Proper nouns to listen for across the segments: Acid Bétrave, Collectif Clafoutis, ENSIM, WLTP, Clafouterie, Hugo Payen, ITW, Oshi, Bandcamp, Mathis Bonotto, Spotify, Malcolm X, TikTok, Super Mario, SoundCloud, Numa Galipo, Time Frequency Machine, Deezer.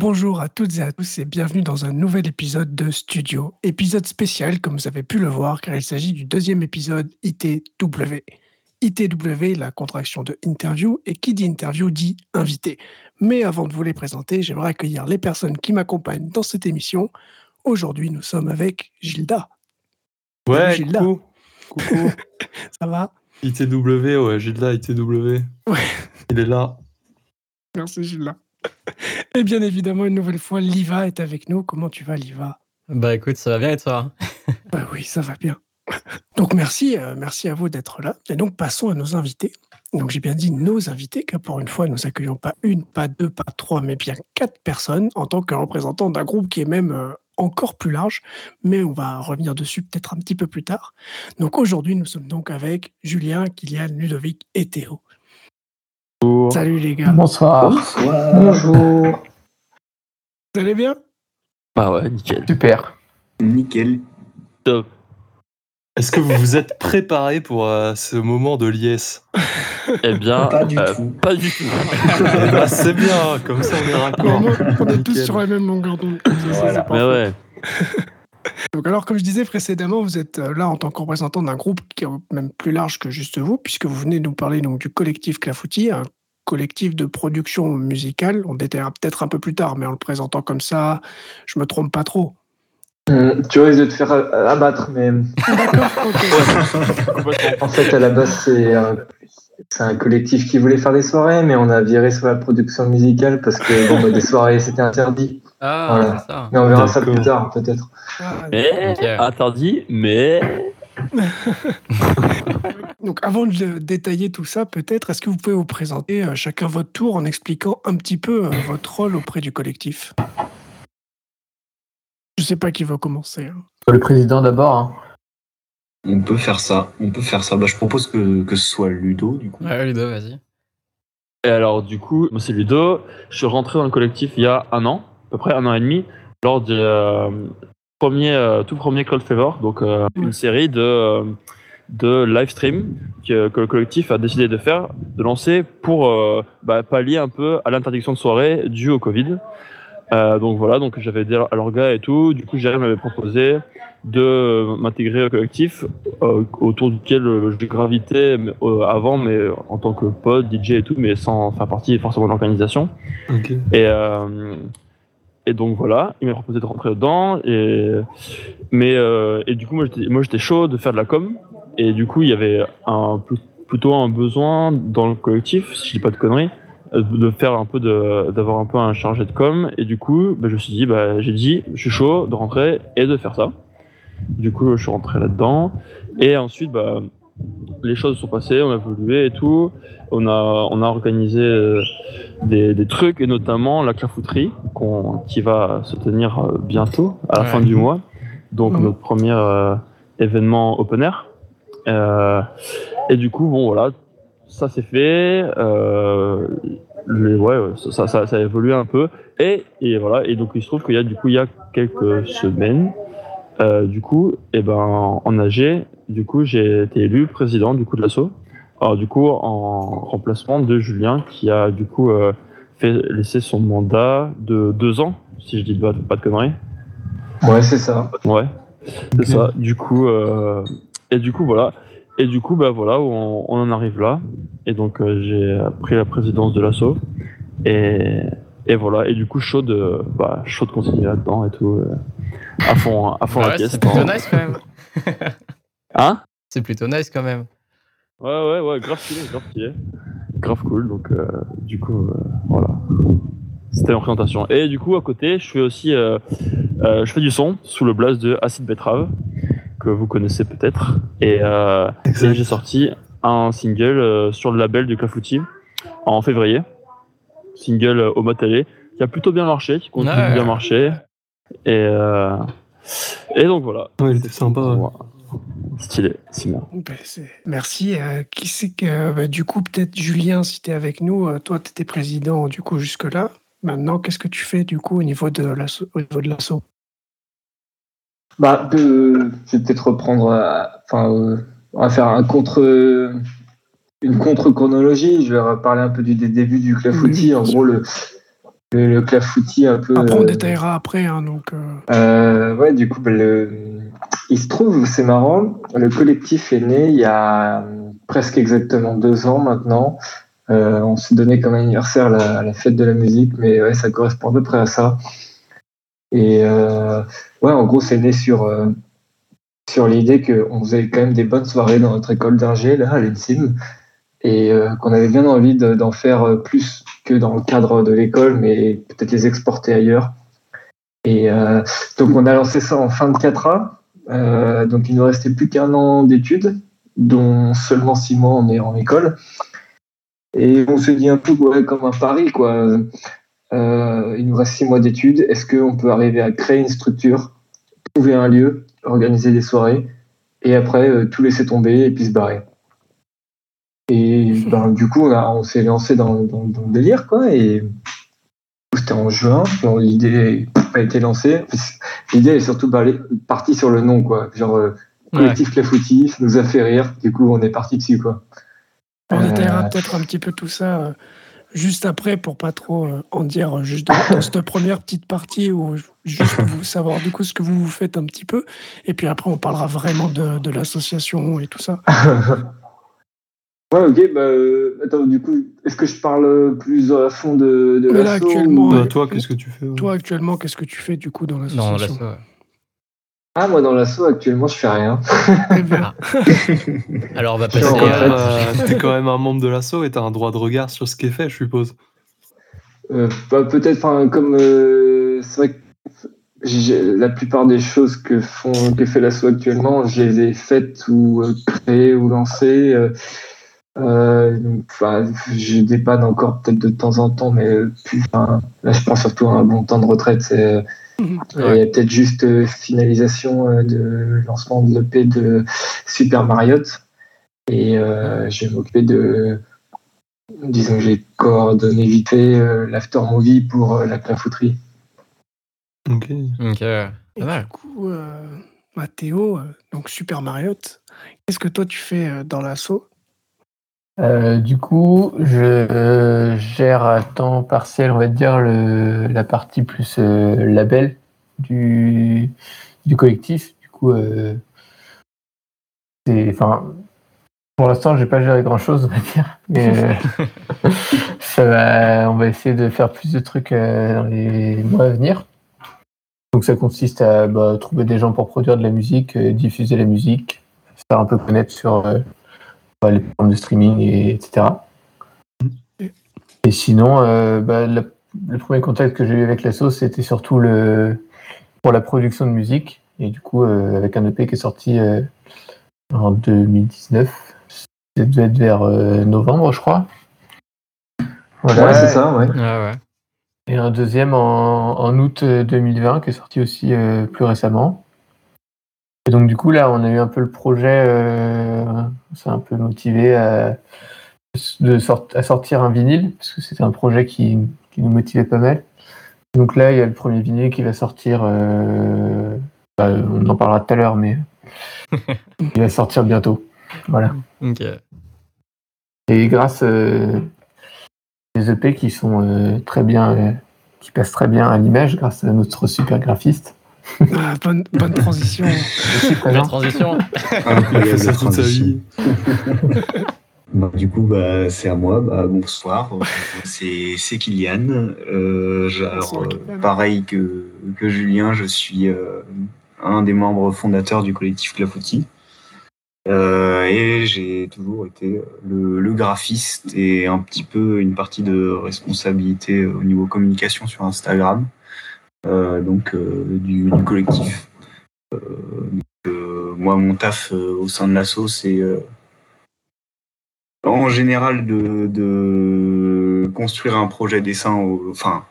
Bonjour à toutes et à tous et bienvenue dans un nouvel épisode de Studio, épisode spécial comme vous avez pu le voir car il s'agit du deuxième épisode ITW. ITW, la contraction de interview, et qui dit interview dit invité. Mais avant de vous les présenter, j'aimerais accueillir les personnes qui m'accompagnent dans cette émission. Aujourd'hui, nous sommes avec Gilda. Ouais, Gilda. Coucou. Ça va ? ITW, ouais, Gilda, ITW. Ouais. Il est là. Merci Gilda. Et bien évidemment, une nouvelle fois, Liva est avec nous. Comment tu vas, Liva ? Bah écoute, ça va bien et toi ? Bah oui, ça va bien. Donc merci à vous d'être là. Et donc passons à nos invités. Donc j'ai bien dit nos invités, car pour une fois, nous accueillons pas une, pas deux, pas trois, mais bien quatre personnes en tant que représentants d'un groupe qui est même encore plus large. Mais on va revenir dessus peut-être un petit peu plus tard. Donc aujourd'hui, nous sommes donc avec Julien, Kylian, Ludovic et Théo. Salut les gars. Bonsoir. Bonjour. Vous allez bien ? Bah ouais, nickel. Super. Nickel. Top. Est-ce que vous vous êtes préparé pour ce moment de liesse ? Eh bien, pas du tout. Bah, c'est bien, comme ça on est raccord. On est tous sur la même longueur d'onde. Voilà. Mais ouais. Donc alors, comme je disais précédemment, vous êtes là en tant que représentant d'un groupe qui est même plus large que juste vous, puisque vous venez de nous parler donc, du collectif Clafoutis, un collectif de production musicale. On détaillera peut-être un peu plus tard, mais en le présentant comme ça, je me trompe pas trop. Tu risques de te faire abattre, mais... D'accord, ok. En fait, à la base, c'est un collectif qui voulait faire des soirées, mais on a viré sur la production musicale parce que bon, des soirées, c'était interdit. Ah, voilà. Ça. Mais on verra ça plus tard, peut-être. Ah, mais, interdit, mais... Donc, avant de détailler tout ça, peut-être, est-ce que vous pouvez vous présenter chacun votre tour en expliquant un petit peu votre rôle auprès du collectif ? Je sais pas qui va commencer. Le président d'abord. Hein. On peut faire ça. Bah, je propose que ce soit Ludo, du coup. Ouais, Ludo, vas-y. Et alors, du coup, moi c'est Ludo. Je suis rentré dans le collectif il y a un an, à peu près un an et demi, lors du tout premier Cold Fever, donc une série de live stream que le collectif a décidé de faire, de lancer pour pallier un peu à l'interdiction de soirée due au Covid. Donc voilà, donc j'avais dit à l'orga et tout, du coup Jérémy m'avait proposé de m'intégrer au collectif autour duquel je gravitais avant, mais en tant que pote, DJ et tout, mais sans faire partie forcément de l'organisation. Okay. Et donc voilà, il m'a proposé de rentrer dedans, et du coup moi j'étais chaud de faire de la com, et du coup il y avait plutôt un besoin dans le collectif, si je dis pas de conneries, de faire un peu d'avoir un peu un chargé de com, et du coup je me suis dit je suis chaud de rentrer et de faire ça. Du coup je suis rentré là-dedans, et ensuite les choses sont passées, on a évolué et tout, on a organisé des trucs, et notamment la clafouterie qui va se tenir bientôt à la fin du mois, donc notre premier événement open air, et du coup bon voilà, ça s'est fait, ça a évolué un peu, et voilà, et donc il se trouve qu'il y a quelques semaines, en AG, du coup j'ai été élu président du coup de l'asso, alors du coup en remplacement de Julien qui a du coup laissé son mandat de 2 ans, si je dis pas de conneries. Ouais, c'est ça. Ouais, c'est okay. Ça. Du coup voilà. Et du coup, on en arrive là. Et donc, j'ai pris la présidence de l'asso. Et voilà. Et du coup, chaud de continuer là-dedans et tout. À fond la pièce. C'est plutôt nice quand même. Hein ? C'est plutôt nice quand même. Ouais. Grave stylé. Grave cool. Donc, voilà. C'était la présentation. Et du coup, à côté, je fais aussi, je fais du son sous le blaze de Acid Bétrave, que vous connaissez peut-être, et j'ai sorti un single sur le label du Clafoutis en février, single au Matalé, qui a plutôt bien marché, qui continue de bien marcher, et donc voilà. Ouais, il était sympa. Stylé, Simon. Merci. Qui c'est que, du coup, peut-être Julien, si tu es avec nous, toi, tu étais président du coup jusque-là. Maintenant, qu'est-ce que tu fais du coup au niveau de l'asso, je vais peut-être reprendre, on va faire une contre-chronologie. Je vais reparler un peu du début du Clafoutis. Oui, en gros, le Clafoutis un peu. Après, on détaillera après. Du coup, il se trouve, c'est marrant, le collectif est né il y a presque exactement 2 ans maintenant. On s'est donné comme anniversaire la fête de la musique, mais ouais, ça correspond à peu près à ça. Et en gros, c'est né sur l'idée qu'on faisait quand même des bonnes soirées dans notre école d'ingé, là, à l'ENSIM, et qu'on avait bien envie d'en faire plus que dans le cadre de l'école, mais peut-être les exporter ailleurs. Et donc, on a lancé ça en fin de 4A. Donc, il ne nous restait plus qu'1 an d'études, dont seulement 6 mois on est en école. Et on se dit un peu comme un pari, quoi. Il nous reste 6 mois d'études. Est-ce qu'on peut arriver à créer une structure, trouver un lieu, organiser des soirées, et après tout laisser tomber et puis se barrer. Et du coup, on s'est lancé dans le délire, quoi. Et c'était en juin. L'idée a été lancée. L'idée est surtout partie sur le nom, quoi. Genre Collectif Clafoutis nous a fait rire. Du coup, on est parti dessus, quoi. On détaillera peut-être un petit peu tout ça juste après pour pas trop en dire, juste dans cette première petite partie où juste pour vous savoir du coup ce que vous faites un petit peu, et puis après on parlera vraiment de l'association et tout ça. Attends, du coup, est-ce que je parle plus à fond de l'asso actuellement, ou... toi, qu'est-ce que tu fais Toi actuellement, qu'est-ce que tu fais du coup dans l'association? Ah, moi, dans l'assaut, actuellement, je fais rien. Alors, on va passer t'es quand même un membre de l'assaut et t'as un droit de regard sur ce qui est fait, je suppose. Peut-être, comme... c'est vrai que la plupart des choses que fait l'assaut actuellement, je les ai faites ou créées ou lancées. Je dépanne encore peut-être de temps en temps, mais là, je prends surtout un bon temps de retraite, c'est... Il y a peut-être juste finalisation de lancement de l'EP de Super Mario. Et je vais m'occuper disons que j'ai coordonné vite fait l'after movie pour la clafouterie. Ok. Et du coup, Mathéo, donc Super Mario, qu'est-ce que toi tu fais dans l'asso? Du coup, je gère à temps partiel, on va dire, la partie plus label du collectif. Du coup, pour l'instant, j'ai pas géré grand-chose, on va dire. Mais on va essayer de faire plus de trucs dans les mois à venir. Donc, ça consiste à trouver des gens pour produire de la musique, diffuser la musique, se faire un peu connaître sur... les plateformes de streaming, etc. Et sinon, le premier contact que j'ai eu avec l'asso, c'était surtout pour la production de musique. Et du coup, avec un EP qui est sorti en 2019, ça devait être vers novembre, je crois. Voilà. Ouais, c'est ça, ouais. Ah, ouais. Et un deuxième en août 2020, qui est sorti aussi plus récemment. Et donc du coup là on a eu un peu le projet, on s'est un peu motivé à sortir un vinyle, parce que c'était un projet qui nous motivait pas mal. Donc là il y a le premier vinyle qui va sortir, on en parlera tout à l'heure, mais il va sortir bientôt. Voilà. Okay. Et grâce les EP qui sont très bien, qui passent très bien à l'image grâce à notre super graphiste. Ah, bonne transition. Bonne transition. Il a fait ça toute sa vie. Du coup, c'est à moi. Bonsoir. C'est Kylian. Pareil que Julien, je suis un des membres fondateurs du collectif Clafoutis. Et j'ai toujours été le graphiste et un petit peu une partie de responsabilité au niveau communication sur Instagram. Du collectif. Moi, mon taf au sein de l'asso, c'est en général de construire un projet dessin,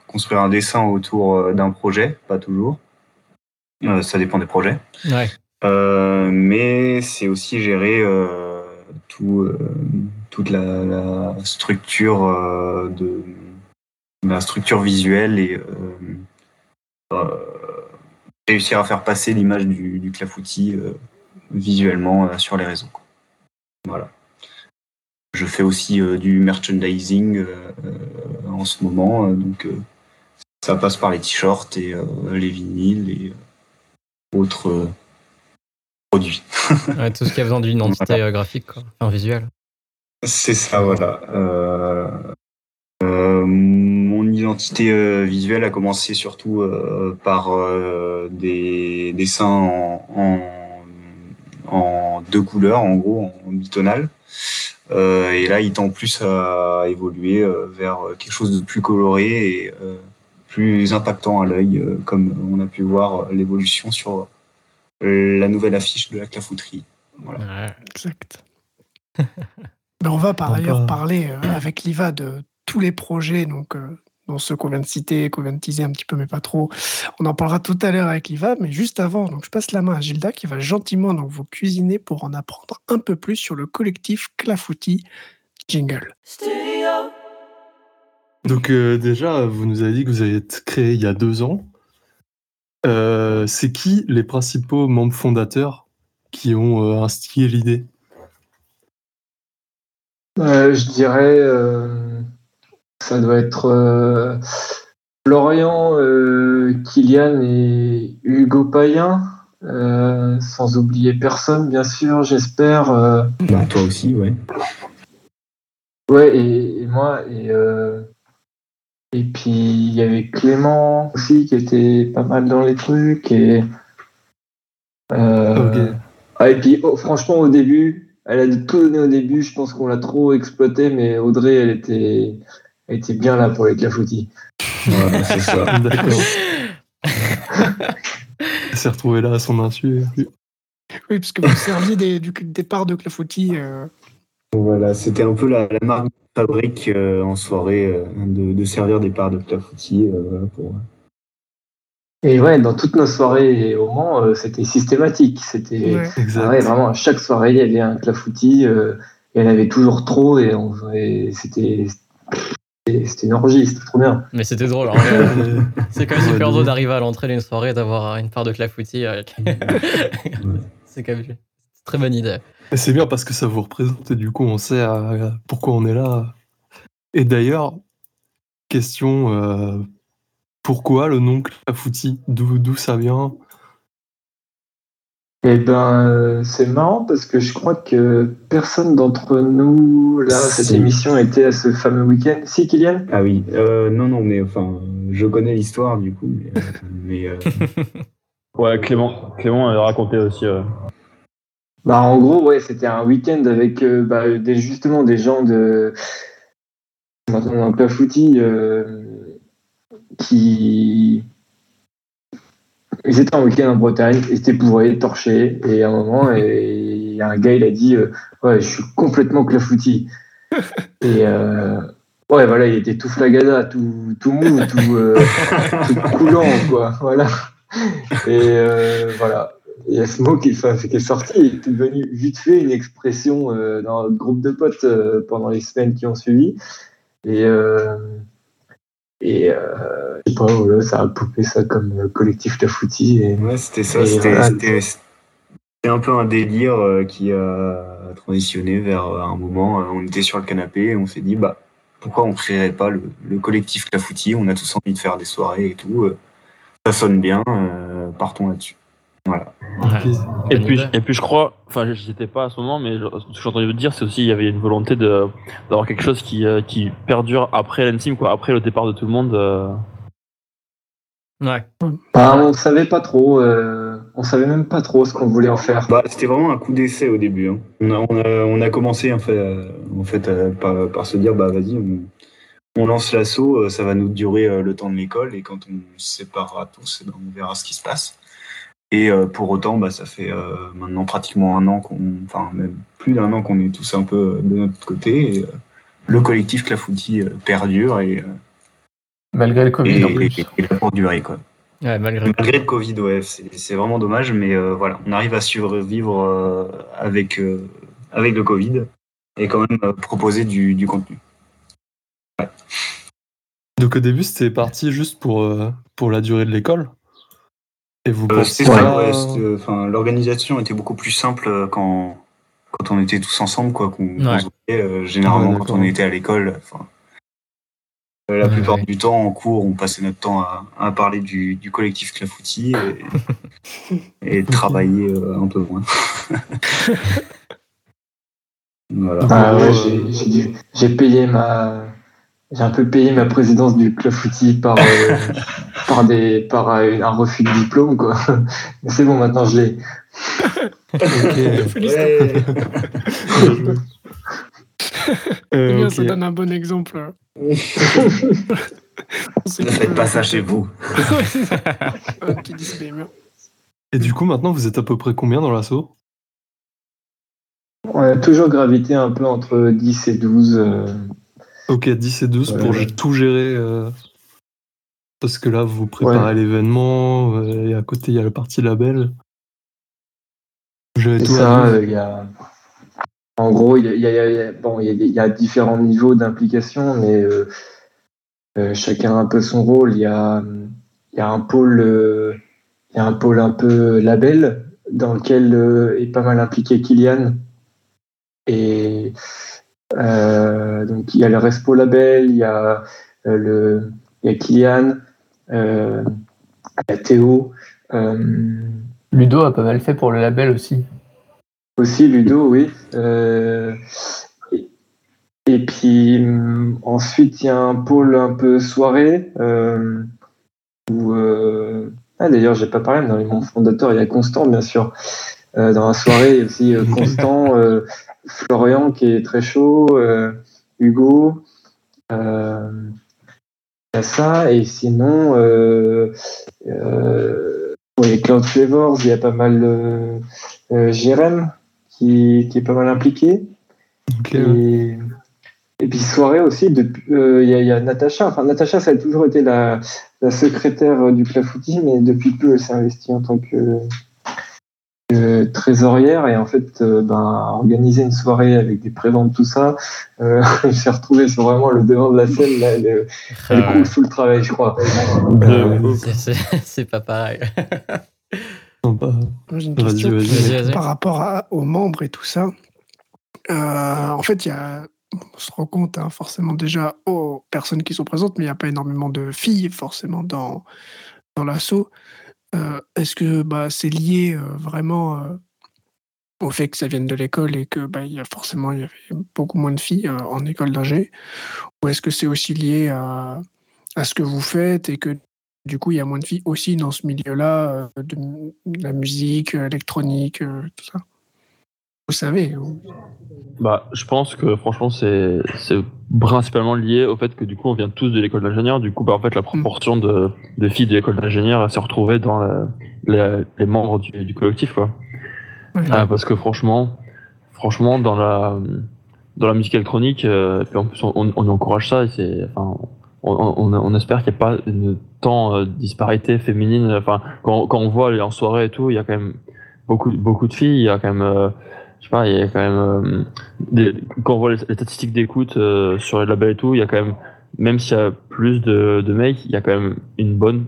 construire un dessin autour d'un projet, pas toujours. Ça dépend des projets. Ouais. Mais c'est aussi gérer toute la structure de la structure visuelle et réussir à faire passer l'image du clafoutis visuellement sur les réseaux. Quoi. Voilà. Je fais aussi du merchandising en ce moment, donc ça passe par les t-shirts et les vinyles et autres produits. Ouais, tout ce qui a besoin d'une identité graphique, quoi. Enfin visuelle. C'est ça, voilà. Mon identité visuelle a commencé surtout par des dessins en deux couleurs, en gros, en bitonal. Et là, il tend plus à évoluer vers quelque chose de plus coloré et plus impactant à l'œil, comme on a pu voir l'évolution sur la nouvelle affiche de la clafouterie. Voilà. Ouais, exact. Ben on va ailleurs parler avec Liva de tous les projets, donc dont ceux qu'on vient de citer, qu'on vient de teaser un petit peu, mais pas trop. On en parlera tout à l'heure avec Liva, mais juste avant, donc je passe la main à Gilda qui va gentiment donc vous cuisiner pour en apprendre un peu plus sur le collectif Clafoutis. Jingle. Donc déjà, vous nous avez dit que vous avez été créé il y a 2 ans. C'est qui les principaux membres fondateurs qui ont instillé l'idée ? Je dirais... ça doit être Florian, Kylian et Hugo Payen, sans oublier personne, bien sûr, j'espère. Bah, toi aussi, ouais. Ouais, et moi. Et puis, il y avait Clément aussi, qui était pas mal dans les trucs. Et, okay. Ah, et puis, oh, franchement, au début, elle a tout donné au début. Je pense qu'on l'a trop exploité, mais Audrey, elle était bien là pour les clafoutis. Ouais, c'est ça. D'accord. Elle s'est retrouvée là à son insu. Oui, parce que vous serviez des parts de clafoutis. Voilà, c'était un peu la marque de fabrique en soirée de servir des parts de clafoutis. Pour... Et ouais, dans toutes nos soirées au Mans, c'était systématique. C'était ouais, vraiment à chaque soirée, il y avait un clafoutis. Il y en avait toujours trop et c'était une orgie, c'était trop bien. Mais c'était drôle. Hein. C'est quand même super drôle d'arriver à l'entrée d'une soirée et d'avoir une part de clafoutis. Avec... c'est quand même une très bonne idée. Et c'est bien parce que ça vous représente et du coup on sait pourquoi on est là. Et d'ailleurs, question, pourquoi le nom clafoutis ? D'où ça vient ? Eh ben, c'est marrant parce que je crois que personne d'entre nous, là, cette émission était à ce fameux week-end. Si, Kylian ? Ah oui, non, mais enfin, je connais l'histoire du coup. Ouais, Clément a raconté aussi. Bah, en gros, ouais, c'était un week-end avec justement des gens de. Maintenant, un clafoutis qui. Ils étaient en week-end en Bretagne, ils étaient bourrés, torchés, et à un moment, un gars, il a dit ouais, je suis complètement clafoutis. Et ouais, voilà, il était tout flagada, tout mou, tout coulant, quoi, voilà. Et voilà. Il y a ce mot qui est sorti, il est devenu vite fait une expression dans notre groupe de potes pendant les semaines qui ont suivi. Et je sais pas, voilà, ça a popé ça comme collectif Clafoutis. Ouais, c'était ça. C'était un peu un délire qui a transitionné vers un moment. On était sur le canapé et on s'est dit, bah, pourquoi on créerait pas le collectif Clafoutis ? On a tous envie de faire des soirées et tout. Ça sonne bien, partons là-dessus. Voilà. Ouais. Et puis je crois, enfin, j'étais pas à ce moment, mais ce que j'entendais dire, c'est aussi il y avait une volonté d'avoir quelque chose qui perdure après l'ENSIM, quoi, après le départ de tout le monde. Ouais. Bah, on savait même pas trop ce qu'on voulait en faire. Bah, c'était vraiment un coup d'essai au début. Hein. On a commencé en fait, par se dire, bah vas-y, on lance l'assaut, ça va nous durer le temps de l'école, et quand on se séparera tous, on verra ce qui se passe. Et pour autant, bah, ça fait maintenant pratiquement 1 an, même plus d'1 an qu'on est tous un peu de notre côté. Et, le collectif Clafoutis perdure. Malgré le Covid en plus. Il a pour durer, quoi. Ouais, malgré le Covid, ouais, c'est vraiment dommage, mais voilà, on arrive à survivre avec le Covid et quand même proposer du contenu. Ouais. Donc au début, c'était parti juste pour la durée de l'école. Et vous pensez l'organisation était beaucoup plus simple quand on était tous ensemble, quoi. Qu'on se voyait, généralement quand on était à l'école. La plupart du temps, en cours, on passait notre temps à parler du collectif Clafoutis et travailler un peu moins. Voilà. J'ai un peu payé ma présidence du Clafoutis par un refus de diplôme, quoi. Mais c'est bon, maintenant je l'ai. Okay. Bien, okay. Ça donne un bon exemple. Ne faites pas ça chez vous. Petit disclaimer. Et du coup, maintenant, vous êtes à peu près combien dans l'asso ? On a toujours gravité un peu entre 10 et 12. Ok, 10 et 12 pour tout gérer. Parce que là, vous préparez l'événement, et à côté, il y a la partie label. Et ça, il y a... En gros, il y a différents niveaux d'implication, mais chacun a un peu son rôle. Il y a un pôle, un peu label dans lequel est pas mal impliqué Kylian. Et donc il y a le Respo Label, il y a Kylian, il y a Théo. Ludo a pas mal fait pour le label aussi. Aussi Ludo, oui. Et puis ensuite, il y a un pôle un peu soirée où... d'ailleurs, j'ai pas parlé, mais dans les membres fondateurs, il y a Constant, bien sûr. Dans la soirée, il y a aussi Constant, Florian qui est très chaud, Hugo. Il y a ça. Et sinon, il y a Cloud Flavors, il y a pas mal... Jérém, qui est pas mal impliqué. Okay. Et puis soirée aussi, il y a Natacha. Enfin, Natacha, ça a toujours été la secrétaire du Clafoutis, mais depuis peu, elle s'est investie en tant que trésorière. Et en fait, organiser une soirée avec des préventes, tout ça, je me suis retrouvé sur vraiment le devant de la scène. Là, elle coule sous le travail, je crois. C'est pas pareil. J'ai une question par rapport aux membres et tout ça. En fait, on se rend compte forcément déjà aux personnes qui sont présentes, mais il n'y a pas énormément de filles forcément dans l'asso. Est-ce que c'est lié vraiment au fait que ça vienne de l'école et que il y avait beaucoup moins de filles en école d'ingé, ou est-ce que c'est aussi lié à ce que vous faites et que du coup, il y a moins de filles aussi dans ce milieu-là, de la musique, électronique, tout ça. Vous savez. Je pense que franchement, c'est principalement lié au fait que du coup, on vient tous de l'école d'ingénieur. Du coup, en fait, la proportion de filles de l'école d'ingénieur se retrouvait dans les membres du collectif, quoi. Ouais. Parce que franchement, dans la musique électronique, puis en plus, on encourage ça. Et on espère qu'il n'y a pas une disparité féminine. Enfin, quand on voit en soirée et tout, il y a quand même beaucoup de filles. Il y a quand même, quand on voit les statistiques d'écoute sur les labels et tout, il y a quand même, même s'il y a plus de mecs, il y a quand même une bonne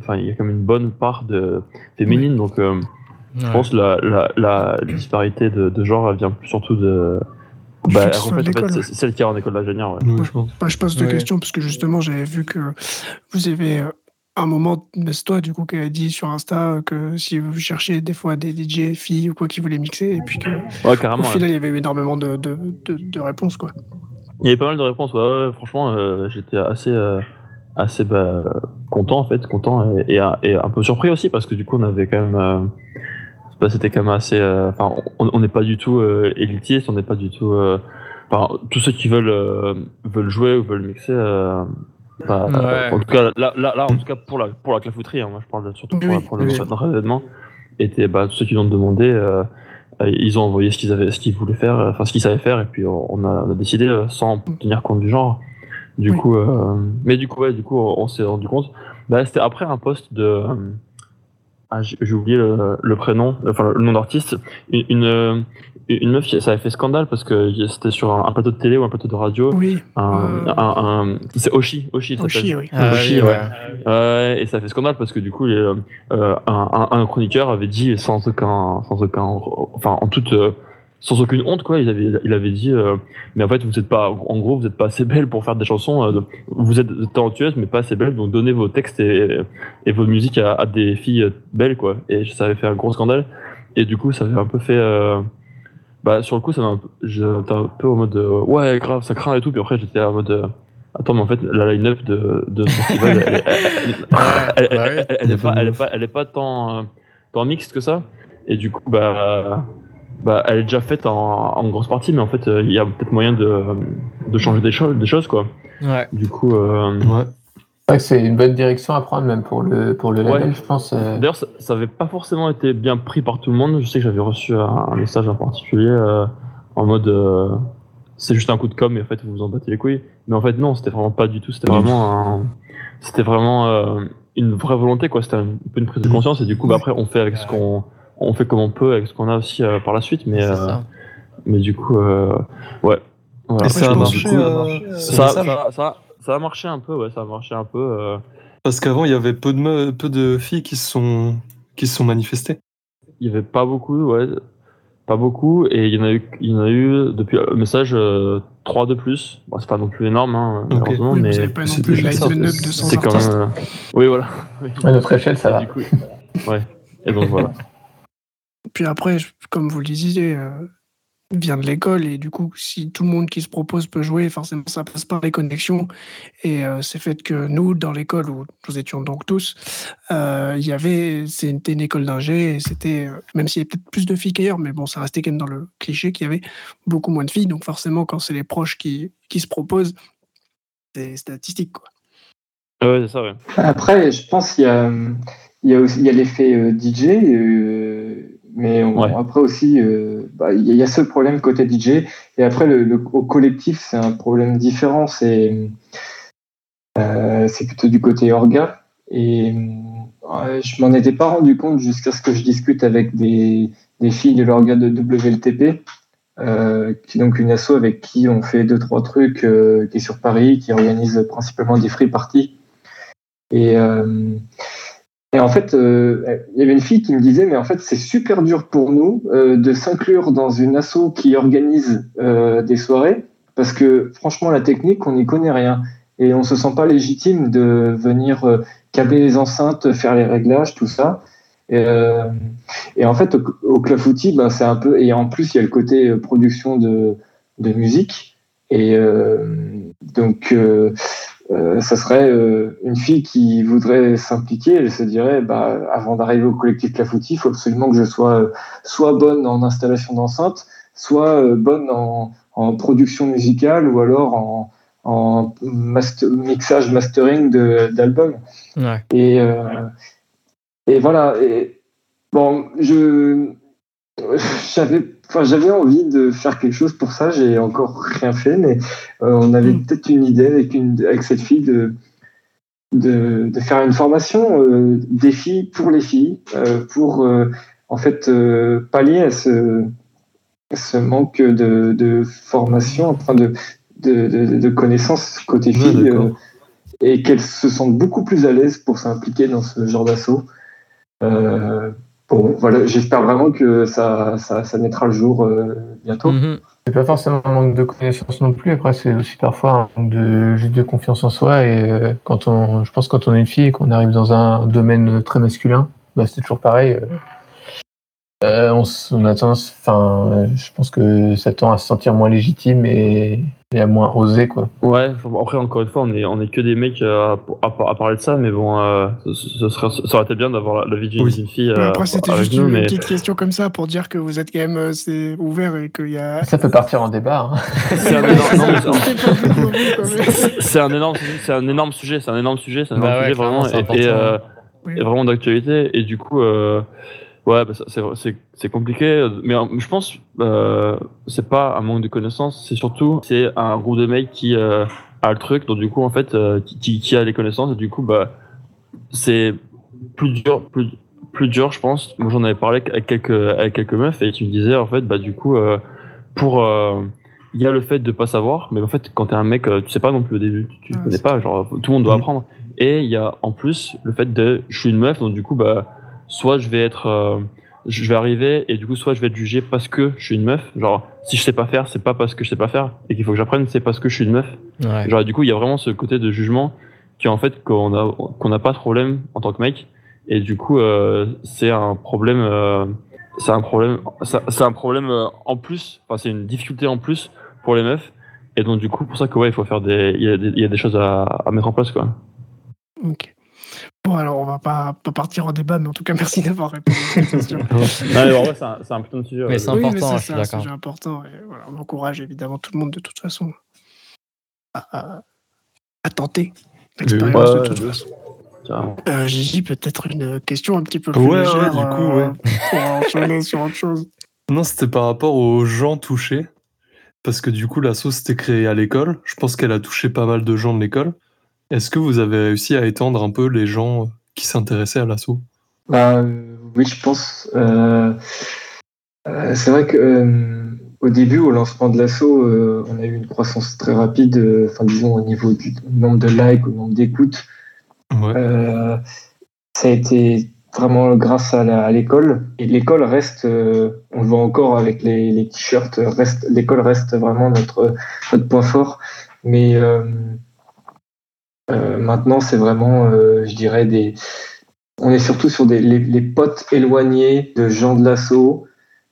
part de féminine. Donc, je pense que la disparité de genre vient surtout de. C'est celle qui est en école d'ingénieur. Ouais. Oui, je pose deux questions parce que justement j'avais vu que vous avez un moment, c'est toi du coup qui a dit sur Insta que si vous cherchiez des fois des DJ filles ou quoi qui voulaient mixer et puis que au final il y avait eu énormément de réponses, quoi. Il y avait pas mal de réponses. Ouais, franchement j'étais assez content et un peu surpris aussi parce que du coup on avait quand même c'était quand même assez. On n'est pas du tout élitiste, on n'est pas du tout. Tous ceux qui veulent jouer ou veulent mixer. En tout cas, là, en tout cas pour la clafouterie, moi je parle surtout pour notre événement. Et tous ceux qui l'ont demandé, ils ont envoyé ce qu'ils voulaient faire, ce qu'ils savaient faire, et puis on a décidé sans tenir compte du genre. Du coup, mais du coup, on s'est rendu compte. C'était après un post de. Ah, j'ai oublié le prénom, enfin le nom d'artiste. Une meuf, ça a fait scandale parce que c'était sur un plateau de télé ou un plateau de radio. Oui. C'est Oshi. Oshi, oui. Oshi, ouais. Et ça a fait scandale parce que du coup, un chroniqueur avait dit sans aucune honte, quoi. Il avait dit, mais en fait, vous n'êtes pas assez belle pour faire des chansons. Vous êtes talentueuse, mais pas assez belle. Donc, donnez vos textes et vos musiques à des filles belles, quoi. Et ça avait fait un gros scandale. Et du coup, ça avait un peu fait. Sur le coup, ça m'a un peu en mode, ouais, grave, ça craint et tout. Puis après, j'étais en mode. Attends, mais en fait, la line-up de ce festival, elle est pas tant mixte que ça. Et du coup, elle est déjà faite en grosse partie, mais en fait, il y a peut-être moyen de changer des choses, quoi. Ouais. Du coup, ouais. Ouais, c'est une bonne direction à prendre, même pour le label, ouais. Je pense. D'ailleurs, ça avait pas forcément été bien pris par tout le monde. Je sais que j'avais reçu un message en particulier en mode c'est juste un coup de com', mais en fait, vous vous en battez les couilles. Mais en fait, non, c'était vraiment pas du tout. C'était vraiment une vraie volonté, quoi. C'était un peu une prise de conscience, et du coup, après, on fait avec ce qu'on. On fait comme on peut avec ce qu'on a aussi par la suite, mais du coup, ouais. Voilà. Ça a marché. Ça a marché un peu, ouais. Ça a marché un peu. Parce qu'avant, il y avait peu de filles qui se sont manifestées. Il y avait pas beaucoup, ouais. Pas beaucoup, et il y en a eu depuis le message 3 de plus. Bon, c'est pas non plus énorme, hein, okay. Heureusement, oui, mais c'est pas non plus c'est quand même. Oui, voilà. À notre échelle, ça va. Du coup, ouais. Et donc voilà. Puis après, comme vous le disiez, vient de l'école et du coup, si tout le monde qui se propose peut jouer, forcément, ça passe par les connexions. Et c'est fait que nous, dans l'école où nous étions donc tous, c'était une école d'ingé et c'était, même s'il y avait peut-être plus de filles qu'ailleurs, mais bon, ça restait quand même dans le cliché qu'il y avait beaucoup moins de filles. Donc forcément, quand c'est les proches qui se proposent, c'est statistique, quoi. Oui, c'est ça, oui. Après, je pense qu'il y a... Il y a l'effet DJ, mais après aussi, il y a ce problème côté DJ. Et après, au collectif, c'est un problème différent. C'est plutôt du côté orga. Et je m'en étais pas rendu compte jusqu'à ce que je discute avec des filles de l'orga de WLTP, qui est donc une asso avec qui on fait 2-3 trucs, qui est sur Paris, qui organise principalement des free parties. Et en fait, il y avait une fille qui me disait, mais en fait, c'est super dur pour nous de s'inclure dans une asso qui organise des soirées, parce que franchement, la technique, on n'y connaît rien. Et on ne se sent pas légitime de venir câbler les enceintes, faire les réglages, tout ça. Et en fait, au Clafoutis, c'est un peu... Et en plus, il y a le côté production de musique. Et donc... ça serait une fille qui voudrait s'impliquer, elle se dirait avant d'arriver au collectif Clafoutis, il faut absolument que je sois soit bonne en installation d'enceinte, soit bonne en production musicale ou alors en mixage, mastering d'albums. Ouais. Et voilà. Et, bon, j'avais envie de faire quelque chose pour ça, j'ai encore rien fait, mais on avait peut-être une idée avec cette fille de faire une formation des filles pour les filles, pour en fait pallier à ce manque de formation, enfin de connaissances côté filles, et qu'elles se sentent beaucoup plus à l'aise pour s'impliquer dans ce genre d'assaut. Bon, voilà, j'espère vraiment que ça naîtra le jour bientôt. Mm-hmm. C'est pas forcément un manque de connaissances non plus. Après, c'est aussi parfois un manque juste de confiance en soi. Et quand on est une fille et qu'on arrive dans un domaine très masculin, c'est toujours pareil. On a tendance, je pense que ça tend à se sentir moins légitime et à moins oser, quoi. Ouais. Après, encore une fois, on est que des mecs à parler de ça, mais bon, ça aurait été bien d'avoir l'avis d'une fille. Après, c'était juste une petite question comme ça pour dire que vous êtes quand même c'est ouvert et qu'il y a. Ça peut partir en débat. Hein. C'est un énorme sujet. C'est un énorme sujet vraiment. Et vraiment d'actualité. Et du coup. Ouais, c'est compliqué, mais je pense c'est pas un manque de connaissances, c'est surtout un groupe de mecs qui a le truc, donc du coup en fait qui a les connaissances et du coup c'est plus dur, plus plus dur, je pense. Moi, j'en avais parlé avec quelques meufs et qui me disaient, en fait, bah, du coup, il y a le fait de pas savoir, mais en fait, quand t'es un mec, tu sais pas non plus au début, tu connais pas, genre, tout le monde doit apprendre. Et il y a, en plus, le fait de, je suis une meuf, donc du coup, bah, soit je vais être, je vais arriver et du coup soit je vais être jugé parce que je suis une meuf, genre si je sais pas faire c'est pas parce que je sais pas faire et qu'il faut que j'apprenne, c'est parce que je suis une meuf, ouais. Genre du coup il y a vraiment ce côté de jugement qui en fait qu'on a pas de problème en tant que mec et du coup c'est un problème en plus, enfin c'est une difficulté en plus pour les meufs et donc du coup pour ça que ouais il faut faire il y a des choses à mettre en place quoi. OK. Bon, alors, on va pas partir en débat, mais en tout cas, merci d'avoir répondu à cette question. Ouais, c'est un putain de sujet. Mais c'est important, mais c'est un sujet important. Et voilà, on encourage évidemment tout le monde, de toute façon, à tenter l'expérience, de toute façon. Gigi, peut-être une question un petit peu plus légère, du coup, pour enchaîner sur autre chose. Non, c'était par rapport aux gens touchés, parce que du coup, l'asso s'était créée à l'école. Je pense qu'elle a touché pas mal de gens de l'école. Est-ce que vous avez réussi à étendre un peu les gens qui s'intéressaient à l'asso ? Oui, je pense. C'est vrai qu'au début, au lancement de l'asso, on a eu une croissance très rapide, disons au niveau du nombre de likes, au nombre d'écoutes. Ouais. Ça a été vraiment grâce à l'école. Et l'école reste, on le voit encore avec les t-shirts, l'école reste vraiment notre point fort. Mais... maintenant, c'est vraiment, je dirais, on est surtout sur les potes éloignés de gens de l'asso.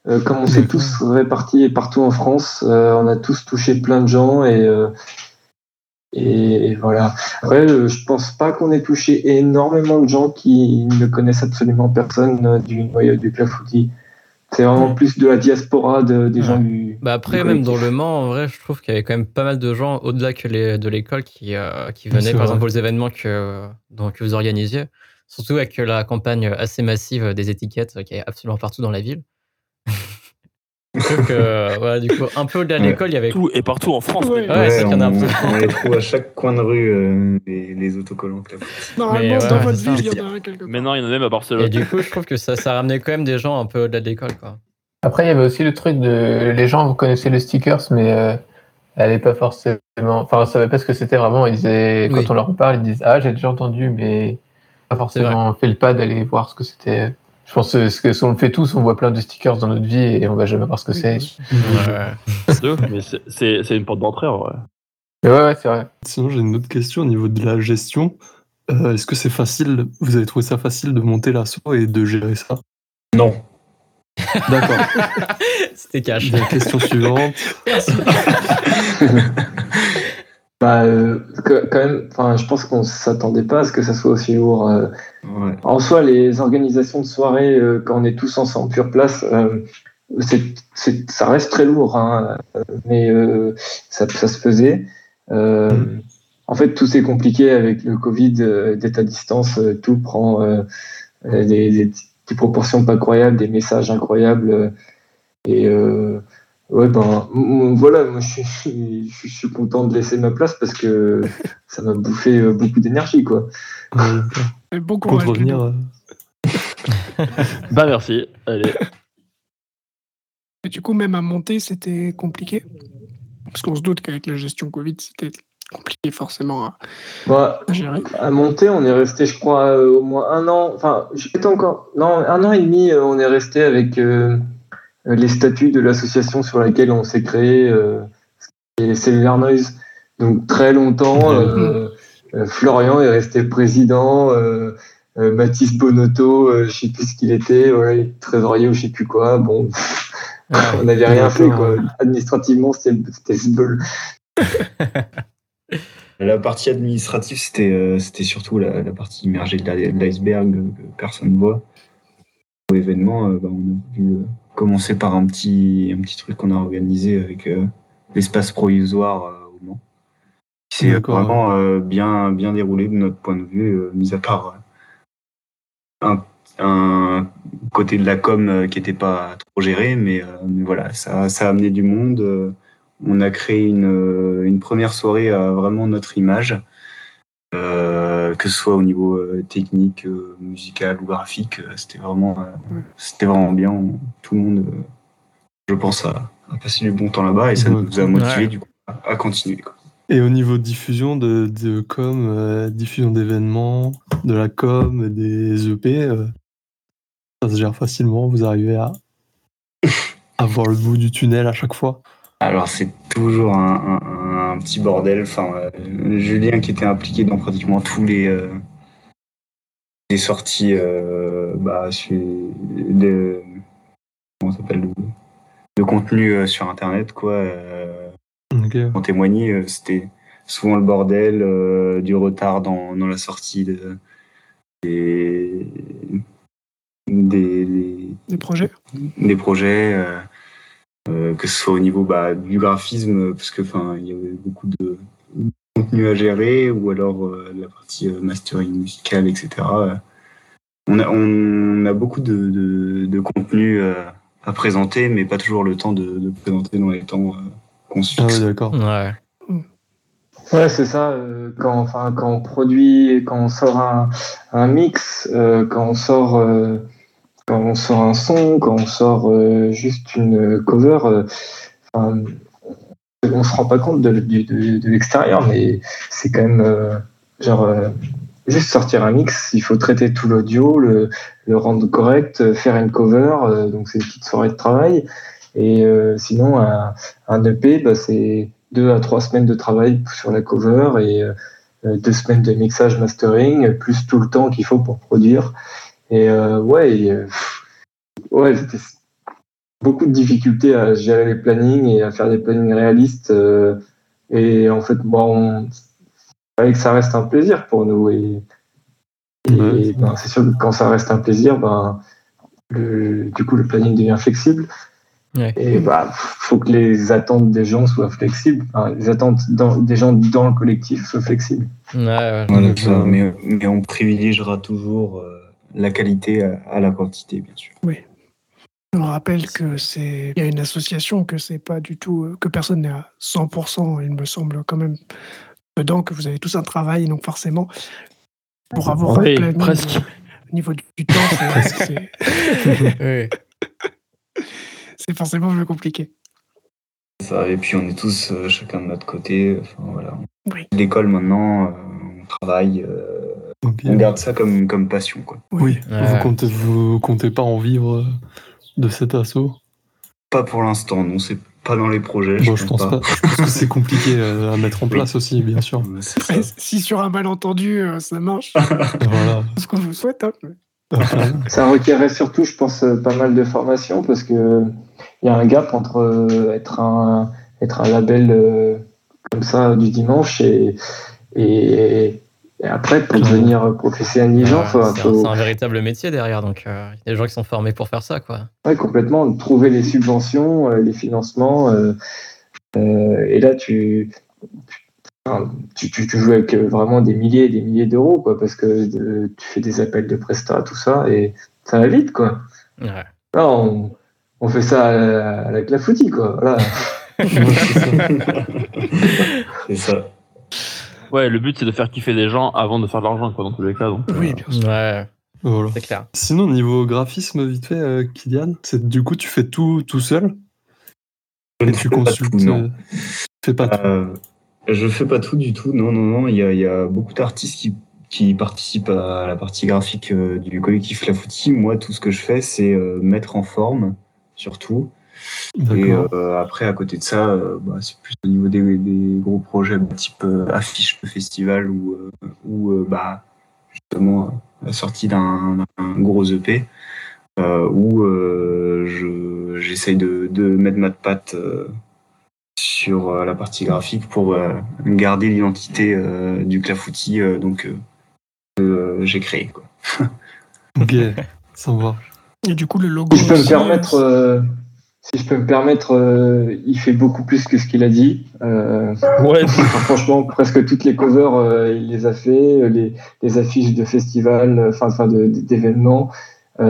Comme on s'est tous répartis partout en France, on a tous touché plein de gens et voilà. Après, je pense pas qu'on ait touché énormément de gens qui ne connaissent absolument personne du noyau du Clafoutis. C'est vraiment plus de la diaspora des gens du... Bah après, même dans le Mans, en vrai, je trouve qu'il y avait quand même pas mal de gens, au-delà de l'école, qui venaient, par exemple, aux événements que vous organisiez. Surtout avec la campagne assez massive des étiquettes qui est absolument partout dans la ville. Du coup, un peu au-delà de l'école, il y avait... Tout et partout en France. C'est qu'il y en a un peu. On les trouve à chaque coin de rue, les autocollants. Normalement, dans votre ville, il y en a quelque part. Mais non, il y en a même à Barcelone. Et du coup, je trouve que ça ramenait quand même des gens un peu au-delà de l'école, quoi. Après, il y avait aussi le truc de... Les gens, vous connaissez le stickers, mais elle n'est pas forcément... Enfin, on ne savait pas ce que c'était vraiment. Ils disaient... Quand on leur en parle, ils disent « Ah, j'ai déjà entendu, mais pas forcément fait le pas d'aller voir ce que c'était. » Je pense que si on le fait tous, on voit plein de stickers dans notre vie et on va jamais voir ce que c'est. Mais c'est une porte d'entrée, en vrai. Ouais, c'est vrai. Sinon, j'ai une autre question au niveau de la gestion. Est-ce que c'est facile, vous avez trouvé ça facile de monter l'asso et de gérer ça ? Non. D'accord. C'était cash. La question suivante. Quand même, je pense qu'on ne s'attendait pas à ce que ça soit aussi lourd. En soi, les organisations de soirées, quand on est tous ensemble sur place, ça reste très lourd, hein, mais ça se faisait. En fait, tout c'est compliqué avec le Covid, d'être à distance, tout prend des proportions pas croyables, des messages incroyables. Moi je suis content de laisser ma place parce que ça m'a bouffé beaucoup d'énergie, quoi. Et bon courage. Bah merci. Allez. Et du coup, même à monter, c'était compliqué. Parce qu'on se doute qu'avec la gestion Covid, c'était compliqué forcément à gérer. À monter, on est resté, je crois, au moins un an. Enfin, j'étais encore. Non, un an et demi, on est resté avec. Les statuts de l'association sur laquelle on s'est créé, les Cellular Noise. Donc très longtemps, Florian est resté président, Mathis Bonotto, je ne sais plus ce qu'il était, trésorier ou je ne sais plus quoi. Bon, on n'avait rien fait, quoi. Administrativement, c'était ce bol. La partie administrative, c'était surtout la partie immergée de l'iceberg que personne ne voit. Au événement, on a vu... commencer par un petit truc qu'on a organisé avec l'espace provisoire au Mans. C'est vraiment bien déroulé de notre point de vue, mis à part un côté de la com qui n'était pas trop géré, mais voilà, ça a amené du monde. On a créé une première soirée à vraiment notre image. que ce soit au niveau technique, musical ou graphique, c'était vraiment bien. Tout le monde, je pense, a passé du bon temps là-bas et ça nous a motivés du coup, à continuer. Quoi. Et au niveau de diffusion, de com, diffusion d'événements, de la com, des EP, ça se gère facilement, vous arrivez à voir le bout du tunnel à chaque fois? Alors c'est toujours un petit bordel. Julien qui était impliqué dans pratiquement tous les sorties de contenu sur internet quoi. On témoignait, c'était souvent le bordel, du retard dans la sortie des projets. Des projets. Que ce soit au niveau du graphisme, parce que il y avait beaucoup de contenu à gérer, ou alors la partie mastering musicale, etc. On a beaucoup de contenu à présenter, mais pas toujours le temps de présenter dans les temps conçus. Ah oui, d'accord. Ouais, c'est ça. Quand on produit, quand on sort un mix, quand on sort un son, quand on sort juste une cover, on ne se rend pas compte de l'extérieur, mais c'est quand même juste sortir un mix, il faut traiter tout l'audio, le rendre correct, faire une cover, donc c'est une petite soirée de travail. Et sinon, un EP, c'est 2 à 3 semaines de travail sur la cover et 2 semaines de mixage, mastering, plus tout le temps qu'il faut pour produire. Et c'était beaucoup de difficultés à gérer les plannings et à faire des plannings réalistes. Et en fait, il fallait que ça reste un plaisir pour nous. C'est sûr que quand ça reste un plaisir, le planning devient flexible. Ouais. Et faut que les attentes des gens soient flexibles. Les attentes des gens dans le collectif soient flexibles. Mais on privilégiera toujours... la qualité à la quantité, bien sûr. Oui. On rappelle que il y a une association, que c'est pas du tout, que personne n'est à 100%, il me semble quand même dedans, que vous avez tous un travail, donc forcément, pour avoir un planning presque. Au niveau du temps, c'est forcément plus compliqué. Ça, et puis on est tous chacun de notre côté. L'école maintenant, on travaille. On garde ça comme passion, quoi. Oui. Vous comptez pas en vivre de cet assaut? Pas pour l'instant, non. C'est pas dans les projets. Je pense pas. Je pense que c'est compliqué à mettre en place aussi, bien sûr. Après, si sur un malentendu, ça marche. Voilà. C'est ce qu'on vous souhaite. Hein. Ça requérait surtout, je pense, pas mal de formation parce que il y a un gap entre être un label comme ça du dimanche et après, pour devenir professionnalisant... C'est un véritable métier derrière, donc il y a des gens qui sont formés pour faire ça, quoi. Oui, complètement. Trouver les subventions, les financements, et là, tu joues avec vraiment des milliers et des milliers d'euros, quoi, parce que tu fais des appels de presta, tout ça, et ça va vite, quoi. Ouais. Là, on fait ça à la Clafoutis, quoi. Là. C'est ça. Ouais, le but c'est de faire kiffer les gens avant de faire de l'argent, quoi, dans tous les cas. Donc, oui, bien sûr. Ouais. Voilà. C'est clair. Sinon, niveau graphisme, vite fait, Kylian, du coup, tu fais tout seul? Et tu consultes? Pas tout, non. Fais pas tout. Je fais pas tout du tout. Non. Il y a beaucoup d'artistes qui participent à la partie graphique du collectif Clafoutis. Moi, tout ce que je fais, c'est mettre en forme, surtout. D'accord. Et après, à côté de ça, c'est plus au niveau des gros projets type affiche de festival ou justement la sortie d'un gros EP où j'essaye de mettre ma patte sur la partie graphique pour garder l'identité du Clafoutis que j'ai créé, quoi. Ok, ça va. Et du coup, le logo... Je peux me permettre... Si je peux me permettre, il fait beaucoup plus que ce qu'il a dit. Franchement, presque toutes les covers, il les a fait, les affiches de festivals, d'événements. Il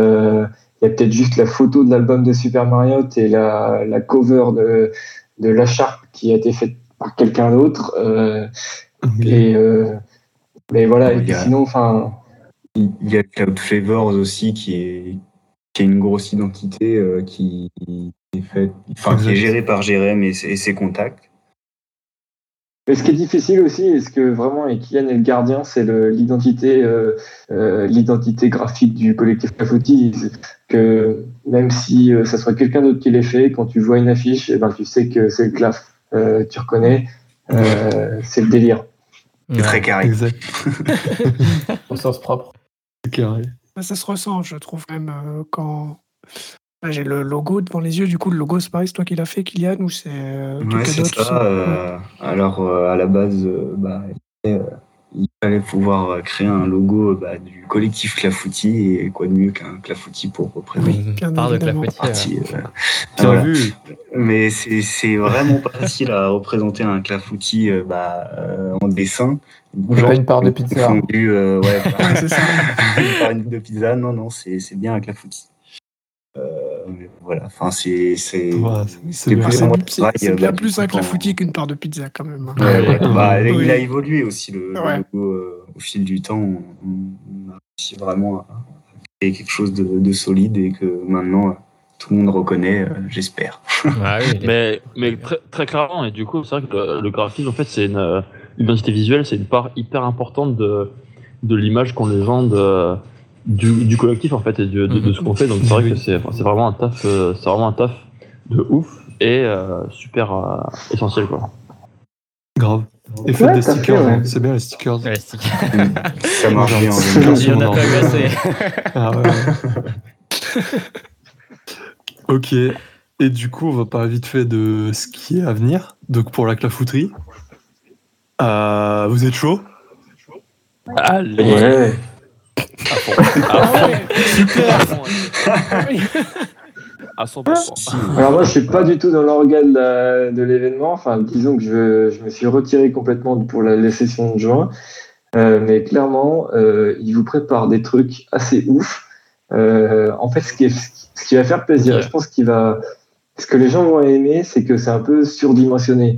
y a peut-être juste la photo de l'album de Super Mario et la cover de La Charpe qui a été faite par quelqu'un d'autre. Mais voilà, et sinon, enfin... Il y a Cloud Flavors aussi qui est une grosse identité qui est gérée par Jérém et ses contacts. Et ce qui est difficile aussi, est-ce que vraiment Kylian est le gardien, c'est l'identité graphique du collectif Clafoutis, que même si ça soit quelqu'un d'autre qui l'ait fait, quand tu vois une affiche, et ben tu sais que c'est le Claf, tu reconnais, c'est le délire. C'est très carré. Exact. Au sens propre. C'est carré. Ça se ressent, je trouve, même quand. Là, j'ai le logo devant les yeux, du coup, le logo, c'est pareil, c'est toi qui l'as fait, Kylian, ou c'est quelqu'un d'autre? À la base, il fallait pouvoir créer un logo du collectif Clafoutis, et quoi de mieux qu'un Clafoutis pour représenter partie. Vu. Mais c'est vraiment pas facile à représenter un Clafoutis en dessin. J'aurais une part de pizza. C'est ça. Une part de pizza, non, c'est bien un Clafoutis. C'est plus un Clafoutis qu'une part de pizza quand même. Il a évolué aussi le logo, au fil du temps on a réussi vraiment à créer quelque chose de solide et que maintenant tout le monde reconnaît, j'espère. Mais très, très clairement, et du coup c'est vrai que le graphisme en fait c'est une identité visuelle, c'est une part hyper importante de l'image qu'on légende du collectif en fait et de ce qu'on fait, donc c'est vrai que c'est vraiment un taf de ouf et super essentiel quoi. Grave. Et faites des stickers, c'est bien les stickers. Ouais, les stickers. Ça marche bien. On a progressé. Ok. Et du coup, on va parler vite fait de ce qui est à venir. Donc pour la clafouterie, vous êtes chaud? Allez. Ouais. À 100%. Alors moi je suis pas du tout dans l'organe de l'événement, enfin disons que je me suis retiré complètement pour les sessions de juin, mais clairement ils vous préparent des trucs assez ouf. En fait ce qui va faire plaisir, je pense ce que les gens vont aimer, c'est que c'est un peu surdimensionné.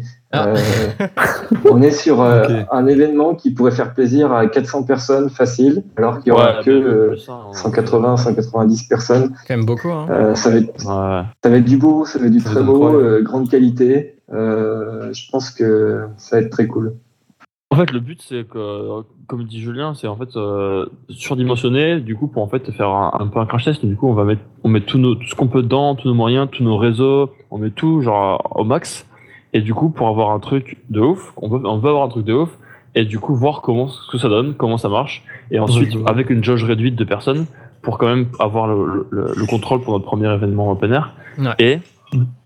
On est sur un événement qui pourrait faire plaisir à 400 personnes facile, alors qu'il n'y aura que 190 personnes. Quand même beaucoup. Hein. Ça va être du beau, ça va être du très beau, grande qualité. Je pense que ça va être très cool. En fait, le but, c'est que, comme dit Julien, c'est en fait surdimensionné, du coup, pour en fait faire un peu un crash test. Du coup, on met tout ce qu'on peut dedans, tous nos moyens, tous nos réseaux, on met tout genre au max. Et du coup, pour avoir un truc de ouf, on peut avoir un truc de ouf, et du coup, voir ce que ça donne, comment ça marche, et ensuite, avec une jauge réduite de personnes, pour quand même avoir le contrôle pour notre premier événement open air, et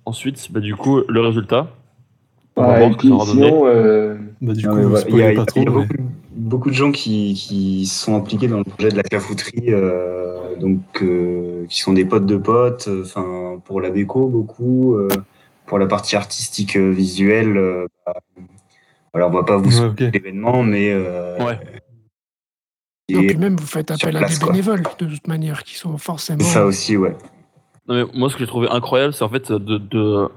ensuite, du coup, le résultat. Et puis, sinon, il y a beaucoup de gens qui sont impliqués dans le projet de la clafouterie, qui sont des potes de potes, pour la déco, beaucoup... Pour la partie artistique visuelle, on va pas vous soutenir l'événement, mais... Non, puis même, vous faites appel à des bénévoles, de toute manière, qui sont forcément... Ça aussi, ouais. Non, mais moi, ce que j'ai trouvé incroyable, c'est en fait de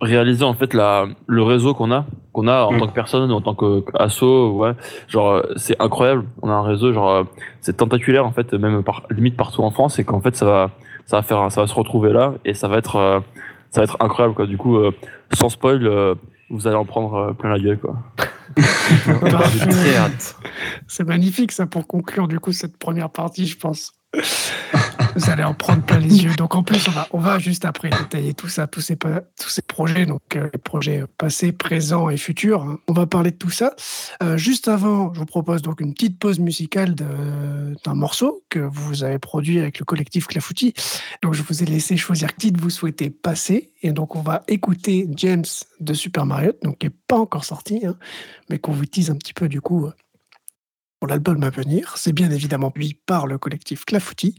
réaliser en fait le réseau qu'on a en tant que personne, en tant qu'asso, genre, c'est incroyable. On a un réseau, genre, c'est tentaculaire, en fait, même limite partout en France, et qu'en fait, ça va se retrouver là, et ça va être... ça va être incroyable, quoi. Du coup, sans spoil, vous allez en prendre plein la gueule, quoi. C'est magnifique, ça, pour conclure, du coup, cette première partie, je pense. Vous allez en prendre plein les yeux. Donc, en plus, on va juste après détailler tout ça, tous ces projets, donc les projets passés, présents et futurs. On va parler de tout ça. Juste avant, je vous propose donc une petite pause musicale d'un morceau que vous avez produit avec le collectif Clafoutis. Donc, je vous ai laissé choisir qui vous souhaitez passer. Et donc, on va écouter James de Super Mario, donc qui n'est pas encore sorti, hein, mais qu'on vous tease un petit peu, du coup... Pour l'album à venir, c'est bien évidemment lui par le collectif Clafoutis.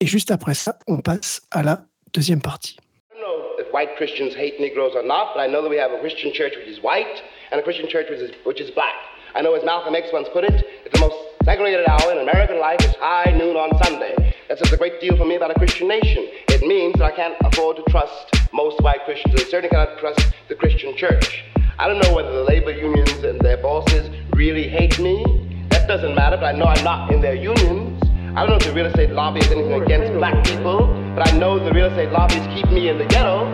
Et juste après ça, on passe à la deuxième partie. I don't know if white Christians hate Negroes or not, but I know that we have a Christian church which is white and a Christian church which is black. I know, as Malcolm X once put it, that the most segregated hour in American life is high noon on Sunday. That says a great deal for me about a Christian nation. It means that I can't afford to trust most white Christians, and certainly cannot trust the Christian church. I don't know whether the labor unions and their bosses really hate me. doesn't matter, but I know I'm not in their unions. I don't know if the real estate lobby is anything against black people, but I know the real estate lobbies keep me in the ghetto.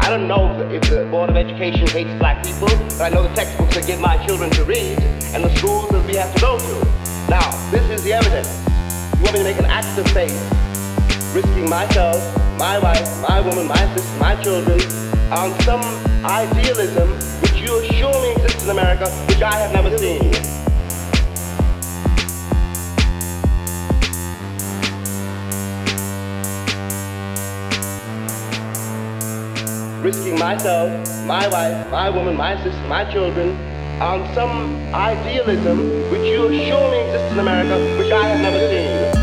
I don't know if the Board of Education hates black people, but I know the textbooks that get my children to read and the schools that we have to go to. Now, this is the evidence. You want me to make an act of faith, risking myself, my wife, my woman, my sister, my children, on some idealism which you assure me exists in America, which I have never seen. Risking myself, my wife, my woman, my sister, my children, on some idealism which you assure me exists in America, which I have never seen.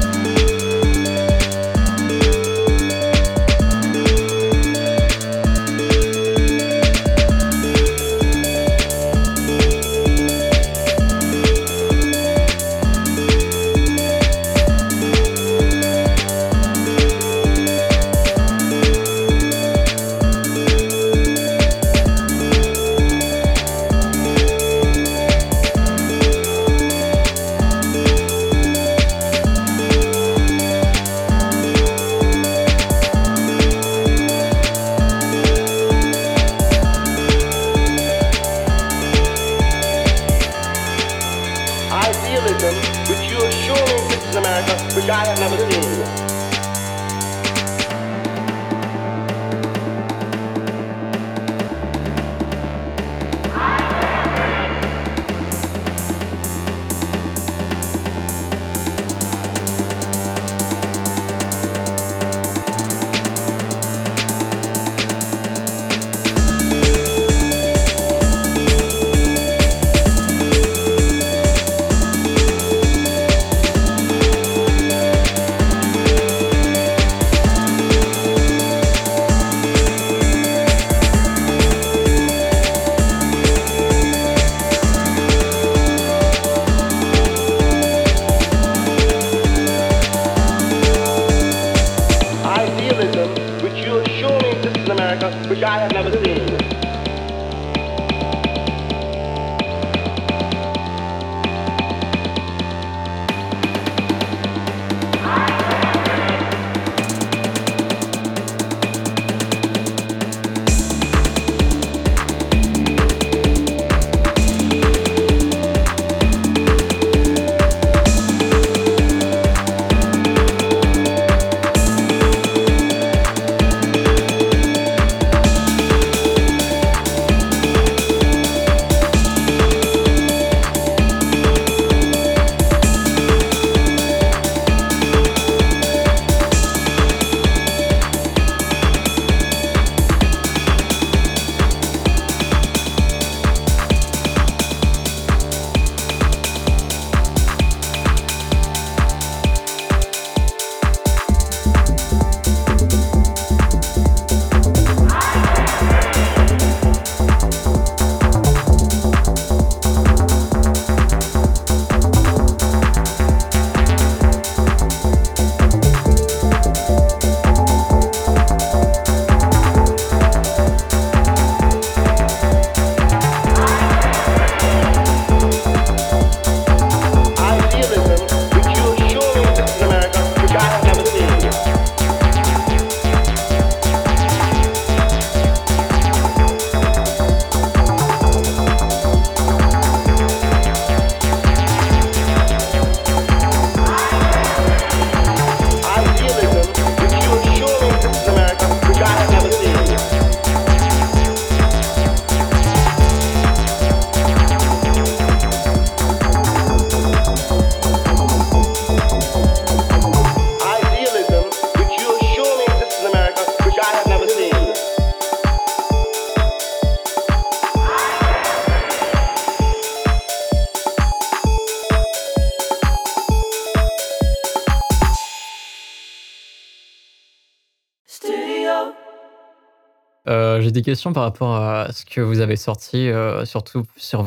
J'ai des questions par rapport à ce que vous avez sorti, surtout sur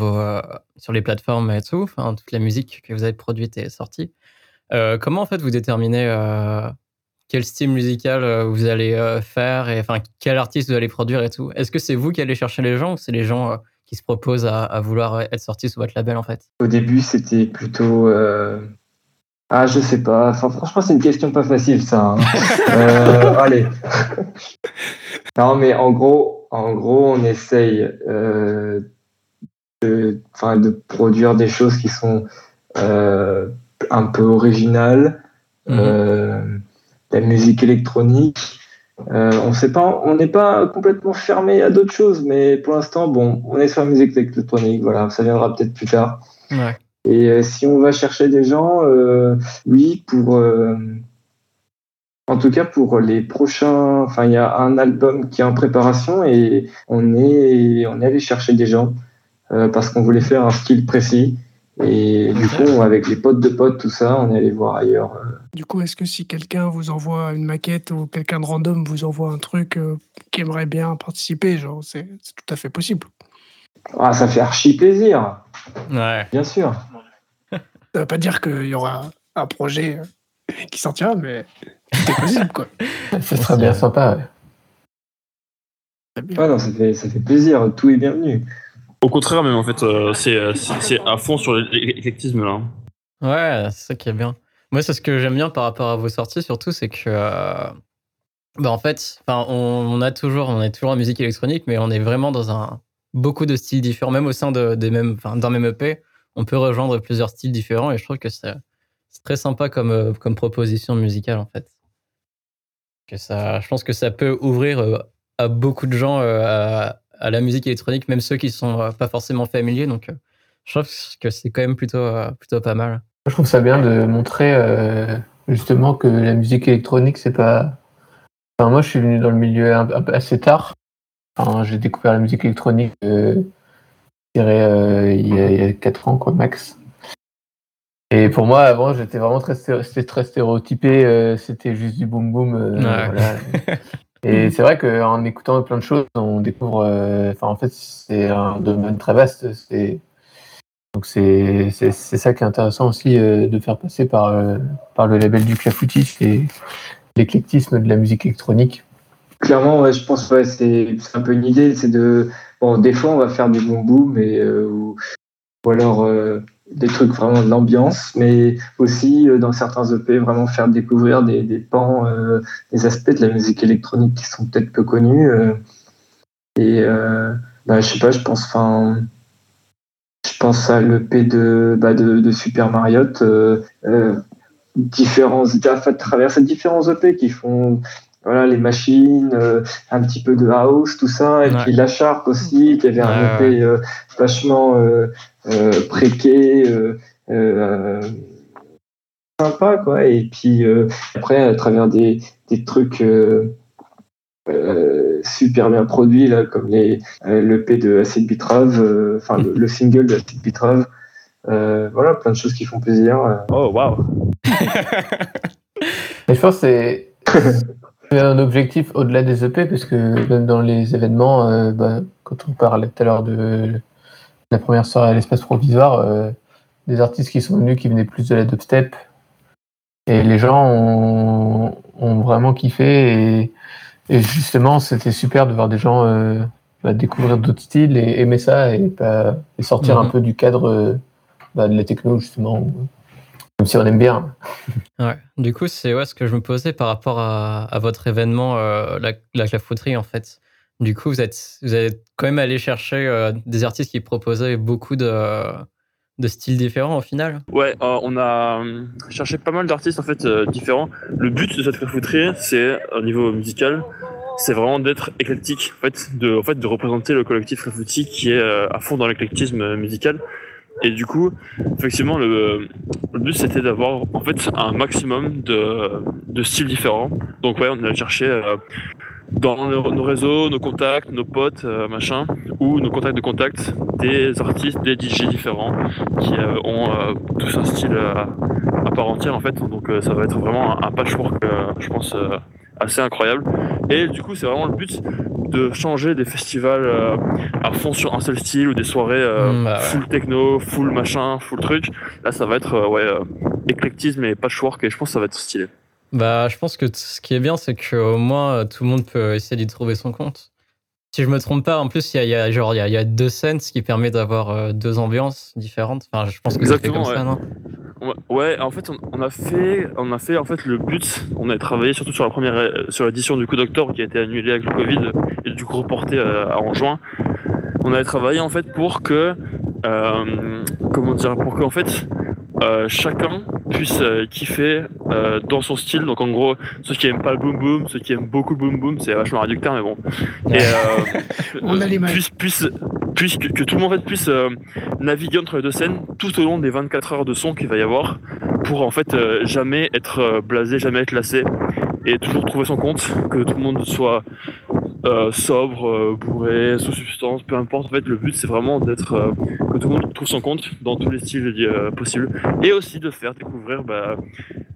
les plateformes et tout, enfin, toute la musique que vous avez produite et sortie. Comment en fait vous déterminez quel style musical vous allez faire et enfin quel artiste vous allez produire et tout ? Est-ce que c'est vous qui allez chercher les gens ou c'est les gens qui se proposent à vouloir être sortis sous votre label en fait? Au début, c'était plutôt... Ah, je sais pas. Enfin, franchement, c'est une question pas facile, ça. Hein. Allez. Non, mais en gros, on essaye de produire des choses qui sont un peu originales, la musique électronique. On n'est pas complètement fermé à d'autres choses, mais pour l'instant, bon, on est sur la musique électronique. Voilà, ça viendra peut-être plus tard. Ouais. Et si on va chercher des gens, oui, en tout cas pour les prochains. Enfin, il y a un album qui est en préparation et on est allé chercher des gens parce qu'on voulait faire un style précis. Et du coup, avec les potes de potes, tout ça, on est allé voir ailleurs. Du coup, est-ce que si quelqu'un vous envoie une maquette ou quelqu'un de random vous envoie un truc qui aimerait bien participer, genre, c'est tout à fait possible? Ah, ça fait archi plaisir. Ouais. Bien sûr. Ça ne veut pas dire qu'il y aura un projet qui sortira, mais c'est possible, quoi. Ce serait bien sympa. Ouais. Ah non, ça fait plaisir. Tout est bienvenu. Au contraire, même en fait, c'est à fond sur l'éclectisme là. Ouais, c'est ça qui est bien. Moi, c'est ce que j'aime bien par rapport à vos sorties, surtout, c'est que. En fait, on est toujours en musique électronique, mais on est vraiment dans beaucoup de styles différents, même au sein d'un même EP, on peut rejoindre plusieurs styles différents et je trouve que c'est très sympa comme proposition musicale en fait. Je pense que ça peut ouvrir à beaucoup de gens à la musique électronique, même ceux qui ne sont pas forcément familiers, donc je trouve que c'est quand même plutôt pas mal. Je trouve ça bien de montrer justement que la musique électronique, c'est pas... Enfin, moi je suis venu dans le milieu assez tard. Enfin, j'ai découvert la musique électronique il y a 4 ans, quoi, max. Et pour moi, avant, j'étais vraiment très stéréotypé. C'était juste du boom-boom. Voilà. Et c'est vrai qu'en écoutant plein de choses, on découvre... en fait, c'est un domaine très vaste. Donc c'est ça qui est intéressant aussi de faire passer par le label du Clafoutis et l'éclectisme de la musique électronique. Clairement, ouais, je pense que c'est un peu une idée. Des fois, on va faire du boom-boom ou alors des trucs vraiment de l'ambiance, mais aussi, dans certains EP, vraiment faire découvrir des pans, des aspects de la musique électronique qui sont peut-être peu connus. Je sais pas, je pense à l'EP de Super Mario. Traverser différents EP qui font... Voilà, les machines, un petit peu de house, tout ça, et puis la Sharp aussi, qui avait un EP vachement préqué, sympa, quoi. Et puis après, à travers des trucs super bien produits, là, comme l'EP de Acid Bétrave, le single de Acid Bétrave, voilà, plein de choses qui font plaisir. Oh, waouh! Je pense que c'est... un objectif au-delà des EP, parce que même dans les événements, quand on parlait tout à l'heure de la première soirée à l'espace provisoire, des artistes qui sont venus qui venaient plus de la dubstep, et les gens ont vraiment kiffé, et justement c'était super de voir des gens découvrir d'autres styles et aimer ça et sortir un peu du cadre de la techno, justement. Même si on aime bien. Ouais. Du coup, c'est ce que je me posais par rapport à votre événement, la clafouterie, en fait. Du coup, vous êtes quand même allé chercher des artistes qui proposaient beaucoup de styles différents, au final. Ouais, on a cherché pas mal d'artistes, en fait, différents. Le but de cette clafouterie, c'est, au niveau musical, c'est vraiment d'être éclectique, en fait, de représenter le collectif Clafoutis qui est à fond dans l'éclectisme musical. Et du coup, effectivement, le but, c'était d'avoir en fait un maximum de styles différents. Donc ouais, on a cherché dans nos réseaux, nos contacts, nos potes, ou nos contacts de contacts, des artistes, des DJ différents qui ont tous un style à part entière, en fait. Donc ça va être vraiment un patchwork, je pense, assez incroyable. Et du coup, c'est vraiment le but de changer des festivals à fond sur un seul style, ou des soirées full techno, full machin, full truc. Là, ça va être éclectisme et patchwork, et je pense que ça va être stylé. Bah, je pense que ce qui est bien, c'est qu'au moins, tout le monde peut essayer d'y trouver son compte. Si je me trompe pas, en plus, il y a deux scènes, ce qui permet d'avoir deux ambiances différentes. Enfin, je pense que c'est comme ça, non ? Ouais, en fait, on a fait en fait le but. On a travaillé surtout sur l'édition du coup d'octobre qui a été annulée avec le Covid et du coup reportée en juin. On a travaillé en fait pour que chacun puisse kiffer dans son style. Donc en gros, ceux qui aiment pas le boom boom, ceux qui aiment beaucoup le boom boom, c'est vachement réducteur, mais bon. Et on a les mains. Que tout le monde en fait, puisse naviguer entre les deux scènes tout au long des 24 heures de son qu'il va y avoir pour en fait jamais être blasé, jamais être lassé et toujours trouver son compte, que tout le monde soit sobre, bourré, sous substance, peu importe. En fait, le but c'est vraiment d'être que tout le monde trouve son compte dans tous les styles possibles et aussi de faire découvrir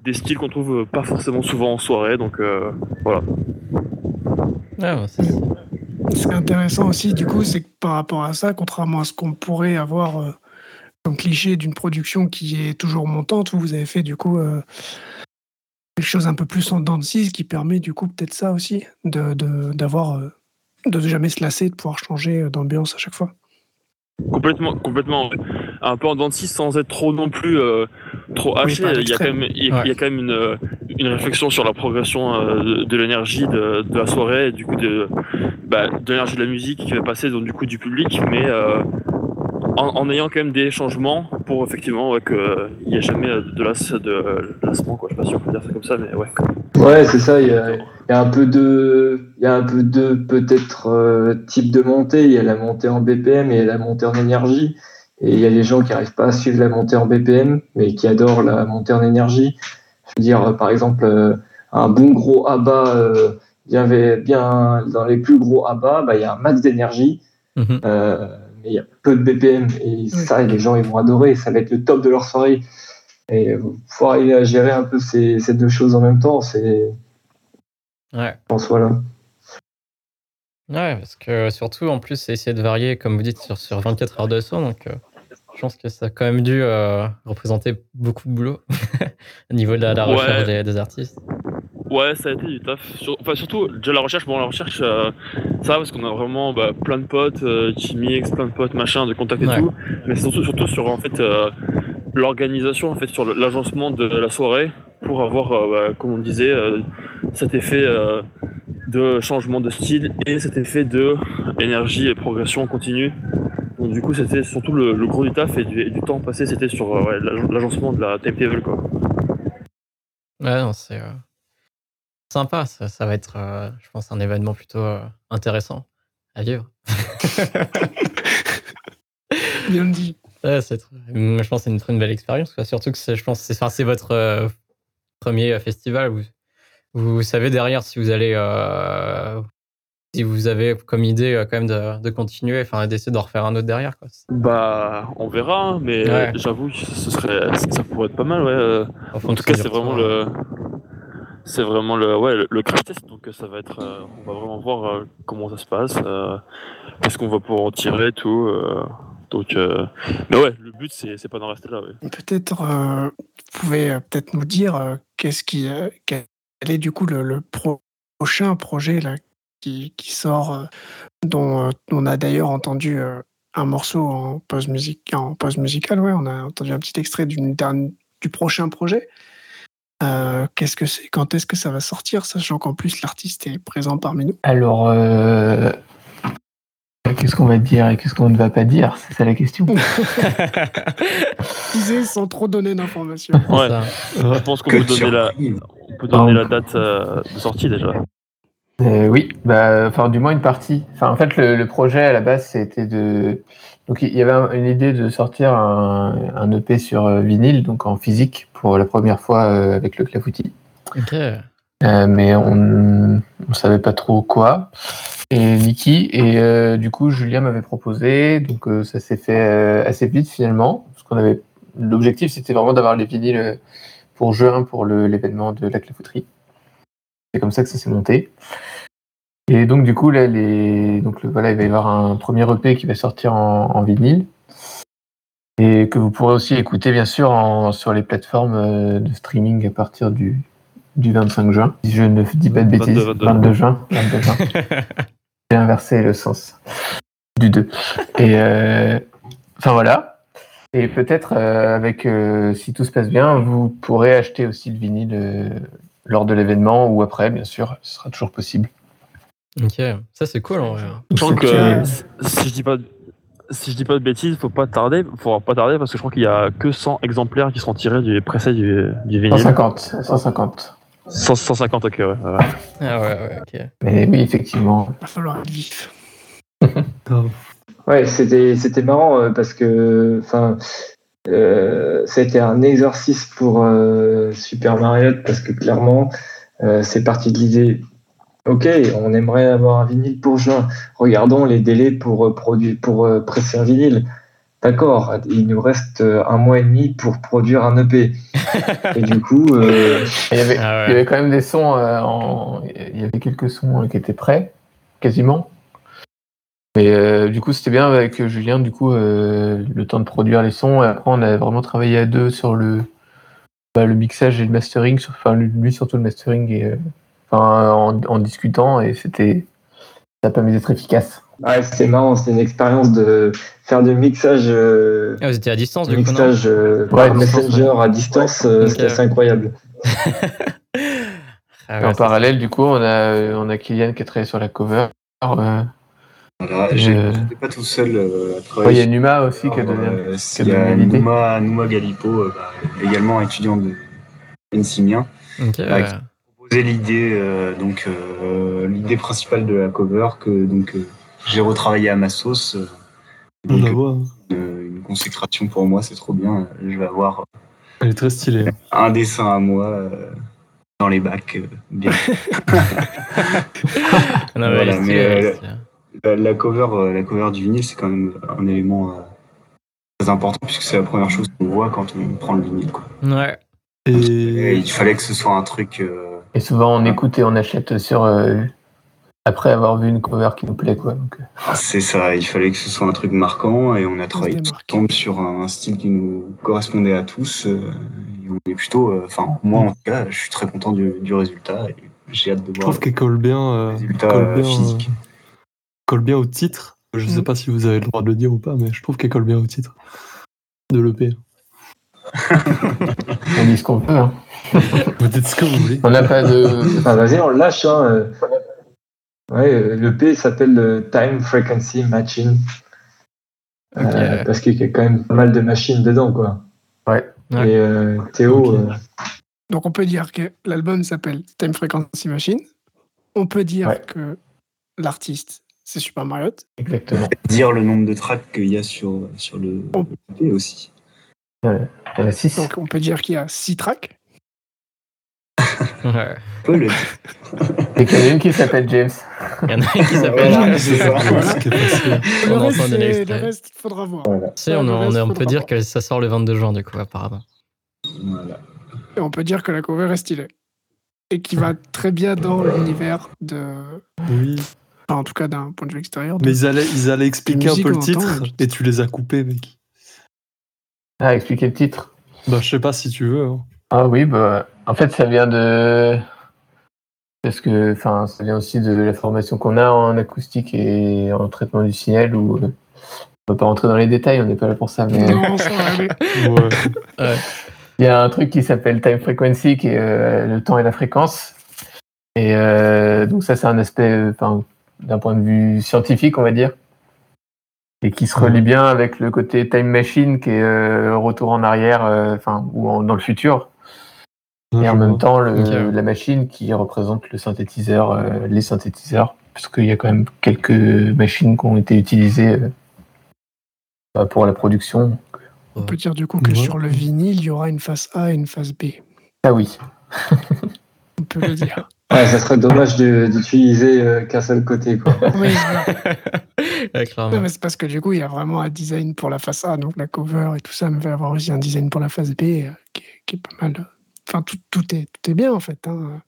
des styles qu'on trouve pas forcément souvent en soirée. Donc voilà. Ah, bon, c'est ça. Ce qui est intéressant aussi, du coup, c'est que par rapport à ça, contrairement à ce qu'on pourrait avoir comme cliché d'une production qui est toujours montante, vous avez fait du coup quelque chose un peu plus en dents de scie, qui permet du coup peut-être ça aussi, de jamais se lasser, de pouvoir changer d'ambiance à chaque fois. Complètement. Un peu en dents de scie sans être trop non plus trop haché. Il y a quand même une réflexion sur la progression de l'énergie de la soirée, et du coup de l'énergie de la musique qui va passer donc du coup du public, mais en ayant quand même des changements pour effectivement qu'il n'y ait jamais de lassement, quoi. Je sais pas si on peut dire ça comme ça, mais ouais. Ouais, c'est ça. Il y a un peu de peut-être type de montée. Il y a la montée en BPM et la montée en énergie. Et il y a les gens qui n'arrivent pas à suivre la montée en BPM, mais qui adorent la montée en énergie. Je veux dire, par exemple, un bon gros abat, bien dans les plus gros abats, il y a un max d'énergie, mais il y a peu de BPM. Et ça, les gens ils vont adorer, ça va être le top de leur soirée. Et pouvoir gérer un peu ces deux choses en même temps, c'est... Ouais. Je pense, voilà. Ouais, parce que surtout, en plus, c'est essayer de varier, comme vous dites, sur 24 heures de son. Donc, je pense que ça a quand même dû représenter beaucoup de boulot au niveau de la recherche des artistes. Ouais, ça a été du taf. Surtout, déjà la recherche, ça va parce qu'on a vraiment plein de potes, Chimix, plein de potes, machin, de contacts et tout. Mais surtout sur en fait, l'organisation, en fait, sur l'agencement de la soirée pour avoir, comme on disait, cet effet... de changement de style et cet effet de énergie et progression continue. Donc du coup c'était surtout le gros du taf et du temps passé c'était sur l'agencement de la timetable, quoi. Ouais, non, c'est sympa, ça va être je pense un événement plutôt intéressant à vivre. Bien dit. Ouais, je pense que c'est une très belle expérience, quoi. Surtout que c'est votre premier festival où vous savez derrière si vous allez, si vous avez comme idée quand même de continuer, enfin d'essayer d'en refaire un autre derrière, quoi. On verra, hein, mais ouais. J'avoue, ça pourrait être pas mal, ouais. Enfin, en tout cas, c'est vraiment le crash test, donc ça va être, on va vraiment voir comment ça se passe, qu'est-ce qu'on va pouvoir en tirer, tout. Donc, mais ouais, le but c'est pas d'en rester là. Ouais. Peut-être, vous pouvez peut-être nous dire quel est du coup le prochain projet là, qui sort, dont on a d'ailleurs entendu un morceau en pause musicale. Ouais, on a entendu un petit extrait du prochain projet. Qu'est-ce que c'est ? Quand est-ce que ça va sortir, sachant qu'en plus l'artiste est présent parmi nous ? Alors, qu'est-ce qu'on va dire et qu'est-ce qu'on ne va pas dire ? C'est ça la question. Disais sans trop donner d'informations. Ouais, je pense qu'on peut donner la... On peut donner la date de sortie déjà. Oui, du moins une partie. Enfin, en fait, le projet à la base, c'était donc il y avait une idée de sortir un EP sur vinyle, donc en physique pour la première fois avec le Clafoutis. Okay. Mais on savait pas trop quoi. Et Niki et du coup Julien m'avait proposé, donc ça s'est fait assez vite finalement, parce qu'on avait l'objectif, c'était vraiment d'avoir les vinyles. Pour juin, pour l'événement de la Clafouterie. C'est comme ça que ça s'est monté. Et donc, du coup, là, il va y avoir un premier EP qui va sortir en vinyle et que vous pourrez aussi écouter, bien sûr, sur les plateformes de streaming à partir du 25 juin. Si je ne dis pas de bêtises, 22 juin. J'ai inversé le sens du 2. Et enfin voilà. Et peut-être avec si tout se passe bien, vous pourrez acheter aussi le vinyle lors de l'événement ou après, bien sûr, ce sera toujours possible. Ok, ça c'est cool en vrai. Je crois que si je dis pas de bêtises, il faudra pas tarder parce que je crois qu'il y a que 100 exemplaires qui seront tirés du pressé du vinyle. 150. 150, ok, ouais. Voilà. Ah ouais, ok. Mais oui, effectivement. Il va falloir un gif. Ouais, c'était marrant parce que c'était un exercice pour Super Mario parce que clairement, c'est parti de l'idée. Ok, on aimerait avoir un vinyle pour juin. Regardons les délais pour presser un vinyle. D'accord, il nous reste un mois et demi pour produire un EP. Et du coup, il y avait quand même des sons. Il y avait quelques sons qui étaient prêts, quasiment. Mais du coup, c'était bien avec Julien. Du coup, le temps de produire les sons. Et après, on a vraiment travaillé à deux sur le mixage et le mastering. Lui surtout le mastering et. En discutant, et ça permet d'être efficace. Ouais, c'était marrant, c'était une expérience de faire du mixage. Vous étiez à distance, du coup. Mixage par Messenger à distance, c'était assez incroyable. En parallèle, du coup, on a Kylian qui a travaillé sur la cover. Voilà, j'étais pas tout seul à travailler. Il y a Numa aussi qui a donné l'idée. Numa Galipo, également étudiant de ENSIM. J'ai l'idée l'idée principale de la cover que j'ai retravaillé à ma sauce. Une consécration pour moi, c'est trop bien. Je vais avoir elle est très stylée. Un dessin à moi dans les bacs bien. Non, mais voilà, la cover du vinyle, c'est quand même un élément très important puisque c'est la première chose qu'on voit quand on prend le vinyle, quoi. Ouais. Et il fallait que ce soit un truc et souvent, on écoute et on achète sur après avoir vu une cover qui nous plaît, quoi. Donc... C'est ça, il fallait que ce soit un truc marquant et on a travaillé ensemble sur un style qui nous correspondait à tous. Et on est plutôt, moi en tout cas, je suis très content du résultat. Et j'ai hâte de voir. Je trouve qu'il colle bien, colle bien au titre. Je sais pas si vous avez le droit de le dire ou pas, mais je trouve qu'elle colle bien au titre de l'EP. On dit ce qu'on veut, hein. Vous dites ce que vous voulez. On n'a pas de. Enfin, vas-y, on le lâche, hein. Ouais, le P s'appelle Time Frequency Machine. Okay. Parce qu'il y a quand même pas mal de machines dedans, quoi. Ouais. Et Théo. Okay. Donc on peut dire que l'album s'appelle Time Frequency Machine. On peut dire que l'artiste, c'est Super Mario. Exactement. Dire le nombre de tracks qu'il y a sur le P aussi. Il y a 6. Donc on peut dire qu'il y a 6 tracks. Ouais. Et qu'il y en a une qui s'appelle James. Il y en a une qui s'appelle James. C'est ça. Le reste, il faudra voir. Voilà. Si, on peut dire que ça sort le 22 juin, du coup, apparemment. Voilà. Et on peut dire que la cover est stylée. Et qui va très bien dans l'univers de. Oui. Enfin, en tout cas, d'un point de vue extérieur. Mais ils allaient expliquer un peu le titre, et tu les as coupés, mec. Ah, expliquer le titre. Bah, je sais pas si tu veux. Hein. Ah oui, bah, en fait, ça vient de. Parce que, ça vient aussi de la formation qu'on a en acoustique et en traitement du signal où on peut pas rentrer dans les détails, on n'est pas là pour ça. Mais... Non, ça va aller. Ouais. Il y a un truc qui s'appelle Time Frequency, qui est le temps et la fréquence. Et donc, ça, c'est un aspect, d'un point de vue scientifique, on va dire. Et qui se relie bien avec le côté Time Machine, qui est retour en arrière, dans le futur. Et en même temps, la machine qui représente le synthétiseur, les synthétiseurs, puisqu'il y a quand même quelques machines qui ont été utilisées pour la production. On peut dire du coup que sur le vinyle, il y aura une face A et une face B. Ah oui. On peut le dire. Ouais, ça serait dommage d'utiliser qu'un seul côté, quoi. Oui, voilà. Ouais, non, mais c'est parce que du coup, il y a vraiment un design pour la face A, donc la cover et tout ça, mais il va y avoir aussi un design pour la face B qui est pas mal. Enfin, tout est bien, en fait. Hein.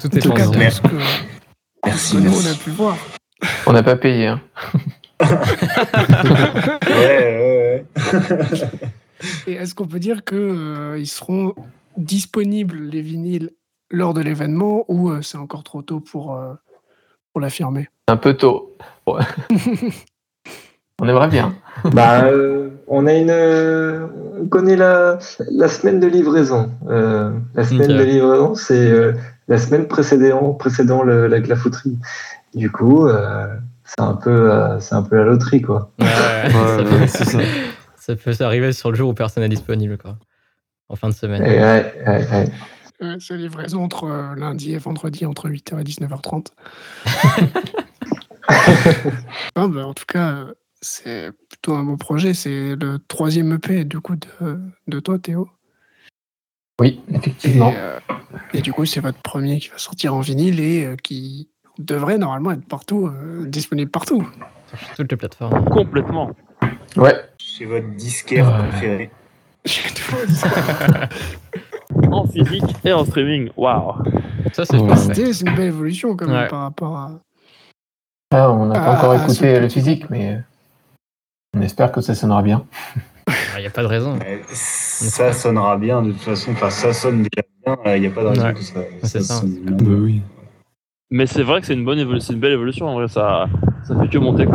Tout est tout cas, tout ce que on a pu voir. On n'a pas payé, hein. Ouais. Et est-ce qu'on peut dire qu'ils seront disponibles, les vinyles, lors de l'événement, ou c'est encore trop tôt pour pour l'affirmer. Un peu tôt. Ouais. On aimerait bien. On a on connaît la semaine de livraison. La semaine de livraison, c'est la semaine précédant la clafouterie. Du coup, c'est un peu la loterie, quoi. Ça peut arriver sur le jour où personne n'est disponible, quoi. En fin de semaine. Ouais. C'est livraison entre lundi et vendredi, entre 8h et 19h30. Non, en tout cas, c'est plutôt un beau projet. C'est le 3e EP, du coup, de toi, Théo. Oui, effectivement. Et du coup, c'est votre premier qui va sortir en vinyle et qui devrait normalement être partout, disponible partout. Sur toutes les plateformes. Complètement. Ouais. Chez votre disquaire préféré. Chez toi, en physique et en streaming. Waouh. Ça, c'est une belle évolution quand même par rapport à... Ah, on n'a pas encore écouté le physique, mais on espère que ça sonnera bien. Il n'y a pas de raison. Ça sonnera bien, de toute façon. Enfin, ça sonne déjà bien, il n'y a pas de raison que ça sonne bien. Bah, oui. Mais c'est vrai que c'est une belle évolution, en vrai. Ça fait que monter.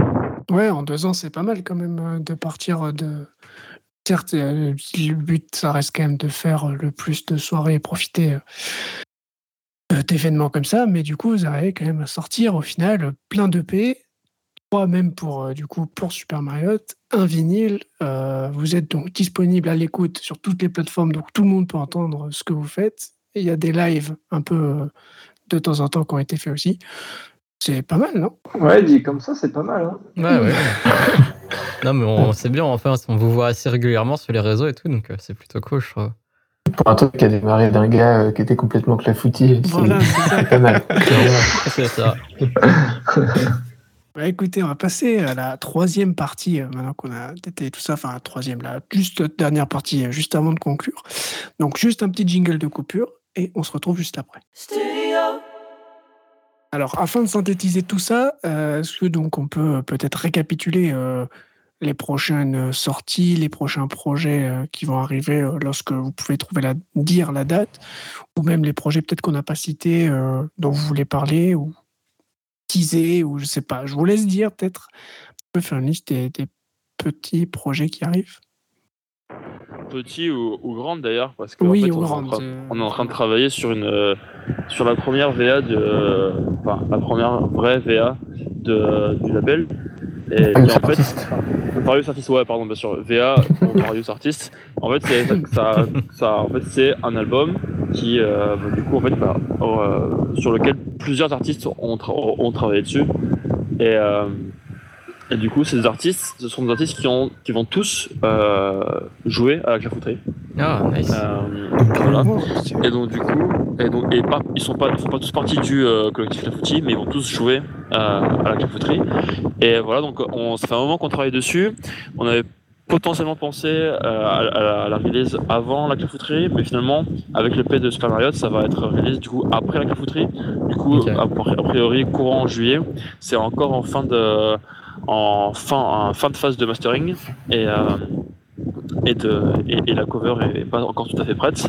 Ouais, en 2 ans, c'est pas mal quand même de partir de... Certes, le but, ça reste quand même de faire le plus de soirées et profiter d'événements comme ça, mais du coup, vous arrivez quand même à sortir au final plein d'EP, 3 même pour Super Mario, un vinyle. Vous êtes donc disponible à l'écoute sur toutes les plateformes, donc tout le monde peut entendre ce que vous faites. Il y a des lives un peu de temps en temps qui ont été faits aussi. C'est pas mal, non ? Ouais, dit comme ça, c'est pas mal. Hein. Ouais. Non, mais on sait bien, enfin, on vous voit assez régulièrement sur les réseaux et tout, donc c'est plutôt cool, je trouve. Pour un truc qui a démarré d'un gars qui était complètement clafoutis, voilà, c'est pas mal. C'est ça. Bah, écoutez, on va passer à la 3e partie, maintenant qu'on a été tout ça, enfin la 3e, juste la dernière partie, juste avant de conclure. Donc, juste un petit jingle de coupure, et on se retrouve juste après. Alors, afin de synthétiser tout ça, est-ce que donc on peut peut-être récapituler les prochaines sorties, les prochains projets qui vont arriver lorsque vous pouvez trouver la date, ou même les projets peut-être qu'on n'a pas cités, dont vous voulez parler, ou teaser, ou je sais pas. Je vous laisse dire peut-être. On peut faire une liste des petits projets qui arrivent. Petit ou grande d'ailleurs, parce que oui, en fait, on est en train de travailler sur la première VA la première vraie VA du label. Et en fait, Various Artists, bien sûr, VA pour Various Artists. En fait, c'est un album qui, du coup, en fait, sur lequel plusieurs artistes ont travaillé dessus. Et du coup, ce sont des artistes qui vont tous jouer à la clafouterie. Ah, nice. Voilà. Et donc, du coup, ils sont pas tous partis du collectif Clafoutis, mais ils vont tous jouer à la clafouterie. Et voilà, donc ça fait un moment qu'on travaille dessus. On avait potentiellement pensé à la release avant la clafouterie, mais finalement, avec le P de Super Mario, ça va être release du coup après la clafouterie. Du coup, a priori, courant en juillet, c'est encore en fin de phase de mastering et la cover est pas encore tout à fait prête,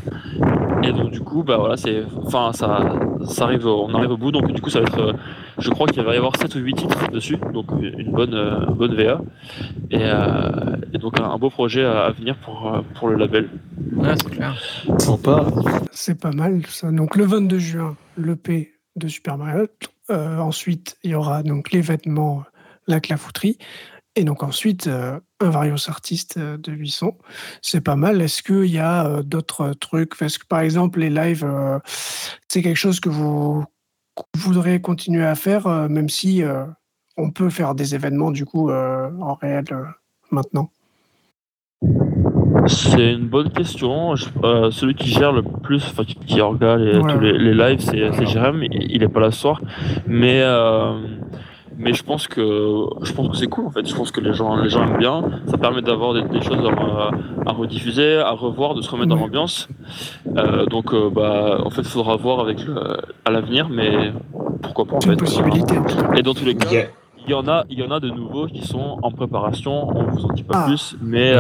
et donc du coup ça arrive, on arrive au bout, donc du coup ça va être, je crois qu'il va y avoir 7 ou 8 titres dessus, donc une bonne VA et donc un beau projet à venir pour le label. Ouais, c'est clair. Sympa. C'est pas mal ça. Donc le 22 juin l'EP de Super Mario, ensuite il y aura donc les vêtements, la clafouterie, et donc ensuite un Various Artists de 800. C'est pas mal. Est-ce qu'il y a d'autres trucs? Parce que par exemple les lives, c'est quelque chose que vous voudrez continuer à faire, même si on peut faire des événements du coup en réel maintenant. C'est une bonne question. Celui qui gère le plus, enfin qui organise tous les lives, c'est Jérém. Il est pas là ce soir, mais je pense que c'est cool en fait. Je pense que les gens aiment bien. Ça permet d'avoir des choses à rediffuser, à revoir, de se remettre dans l'ambiance. En fait, il faudra voir avec à l'avenir, mais pourquoi pas en fait. Possibilité. Et dans tous les cas, il y en a de nouveaux qui sont en préparation. On vous en dit pas plus, mais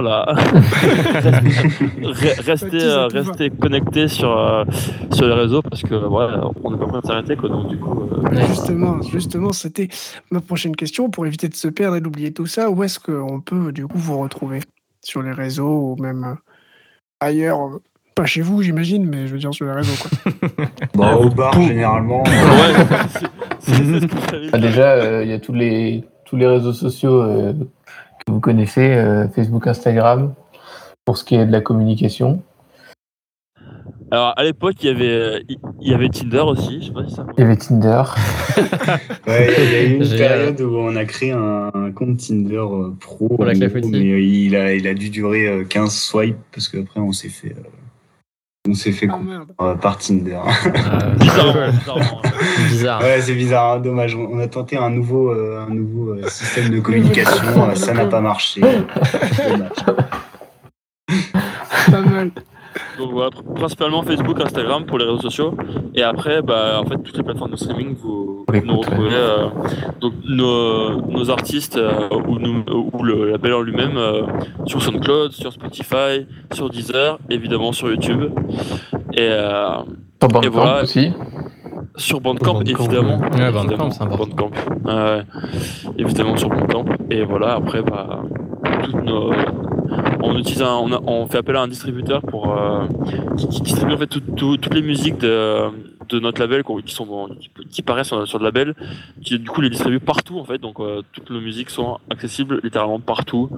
là. Restez connectés sur les réseaux parce que voilà, on n'est pas prêt à s'arrêter quoi. Donc du coup. Justement, c'était ma prochaine question pour éviter de se perdre et d'oublier tout ça. Où est-ce qu'on peut du coup vous retrouver sur les réseaux ou même ailleurs? Pas chez vous, j'imagine, mais je veux dire sur les réseaux, quoi. Bah, au bar, généralement. Déjà, il y a tous les réseaux sociaux que vous connaissez, Facebook, Instagram, pour ce qui est de la communication. Alors, à l'époque, il y avait Tinder aussi, je sais pas si ça... Il y avait Tinder. Ouais, il y a eu une période où on a créé un compte Tinder pro, voilà, mais il a dû durer 15 swipes, parce qu'après, on s'est fait... par Tinder. Bizarre. Ouais, c'est bizarre, hein, dommage. On a tenté un nouveau système de communication, ça n'a pas marché. Pas mal. Donc voilà, principalement Facebook, Instagram pour les réseaux sociaux. Et après, bah, en fait, toutes les plateformes de streaming, vous nous retrouvez. Donc nos artistes ou le label en lui-même sur SoundCloud, sur Spotify, sur Deezer, évidemment sur YouTube. Et sur Bandcamp aussi. Sur Bandcamp, évidemment. Ouais, Bandcamp, c'est important. Bandcamp. Évidemment sur Bandcamp. Et voilà, après, bah, toutes nos... On fait appel à un distributeur pour qui distribue en fait toutes les musiques de notre label qui paraissent sur le label, qui du coup les distribue partout en fait. Donc toutes nos musiques sont accessibles littéralement partout.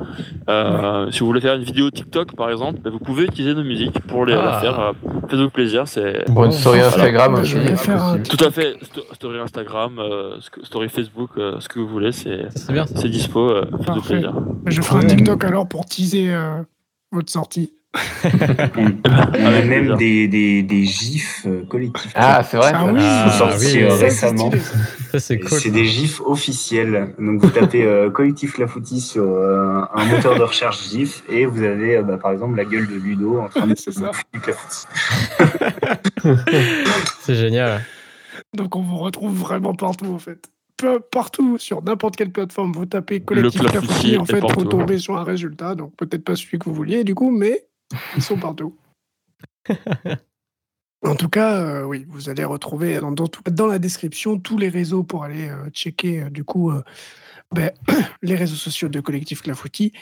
Si vous voulez faire une vidéo TikTok par exemple, bah, vous pouvez utiliser nos musiques pour les faire. Faites-vous plaisir. C'est bon, une story Instagram. Voilà. Tout à fait. Story Instagram, story Facebook, ce que vous voulez, c'est bien. C'est dispo. Faites-vous plaisir. Je ferai un TikTok alors pour teaser votre sortie. On a même des gifs collectifs. Ah, c'est vrai. Sortis récemment. C'est cool. C'est des gifs officiels. Donc vous tapez Collectif Clafoutis sur un moteur de recherche gif et vous avez par exemple la gueule de Ludo en train de se faire Clafoutis. C'est génial. Donc on vous retrouve vraiment partout en fait. Partout, sur n'importe quelle plateforme, vous tapez Collectif Clafoutis, en fait, vous tombez sur un résultat, donc peut-être pas celui que vous vouliez, du coup, mais ils sont partout. En tout cas, oui, vous allez retrouver dans la description tous les réseaux pour aller checker, du coup, les réseaux sociaux de Collectif Clafoutis.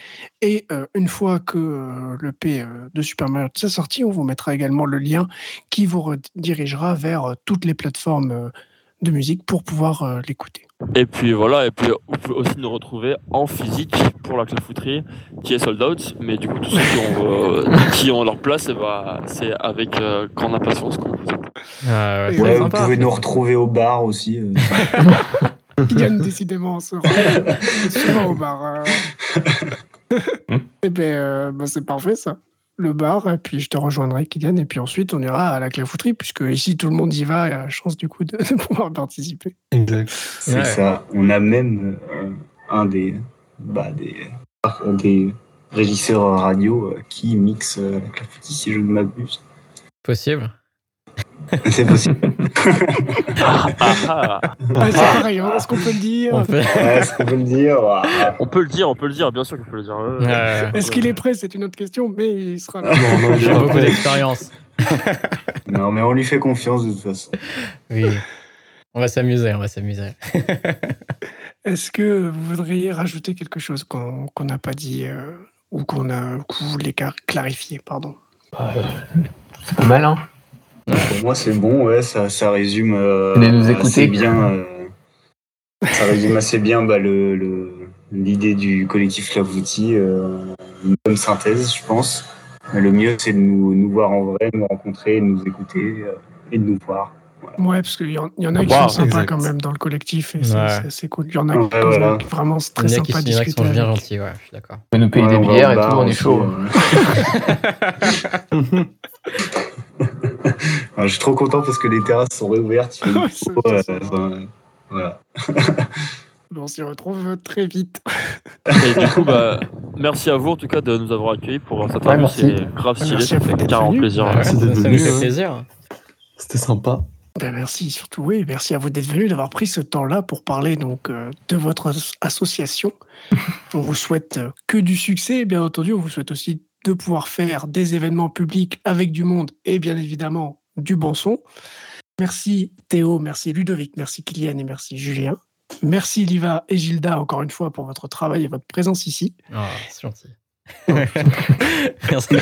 Et une fois que l'EP de Super Mario est sorti, on vous mettra également le lien qui vous redirigera vers toutes les plateformes de musique pour pouvoir l'écouter. Et puis voilà, et puis vous pouvez aussi nous retrouver en physique pour la clafouterie qui est sold out, mais du coup tous ceux qui ont leur place, c'est avec grande impatience qu'on vous écoute. Vous pouvez nous retrouver au bar aussi. Qui gagne décidément souvent au bar. Et c'est parfait ça. Le bar, et puis je te rejoindrai, Kylian, et puis ensuite on ira à la clafouterie, puisque ici tout le monde y va et a la chance du coup de pouvoir participer. Exact. C'est ça. On a même un des régisseurs radio qui mixe la clafouterie, si je ne m'abuse. Possible. C'est possible. C'est pareil, est-ce qu'on peut le dire ? On peut le dire, bien sûr qu'on peut le dire. Est-ce qu'il est prêt ? C'est une autre question, mais il sera là. J'ai beaucoup d'expérience. Non, mais on lui fait confiance de toute façon. Oui, on va s'amuser. Est-ce que vous voudriez rajouter quelque chose qu'on n'a pas dit ou que vous voulez clarifier, pardon ? C'est pas mal, hein ? Pour moi, c'est bon, ouais, ça résume assez bien. Ça résume assez bien l'idée du Collectif Clafoutis, une bonne synthèse, je pense. Le mieux, c'est de nous voir en vrai, nous rencontrer, nous écouter et de nous voir. Voilà. Ouais, parce qu'il y en a qui sont sympas quand même dans le collectif, et c'est assez cool. Il y en a qui sont vraiment très sympas à discuter. Ils sont bien gentils, ouais, je suis d'accord. On peut nous payer des bières et tout, on est chaud. Je suis trop content parce que les terrasses sont réouvertes. Voilà. On s'y retrouve très vite. Et du coup, merci à vous en tout cas de nous avoir accueillis pour cette interview. C'est grave stylé, ça fait carrément plaisir. C'était sympa. Ben merci, surtout, oui. Merci à vous d'être venus, d'avoir pris ce temps-là pour parler donc, de votre association. On vous souhaite que du succès. Et bien entendu, on vous souhaite aussi de pouvoir faire des événements publics avec du monde et bien évidemment du bon son. Merci Théo, merci Ludovic, merci Kylian et merci Julien. Merci Liva et Gilda encore une fois pour votre travail et votre présence ici. Ah, c'est gentil. Merci.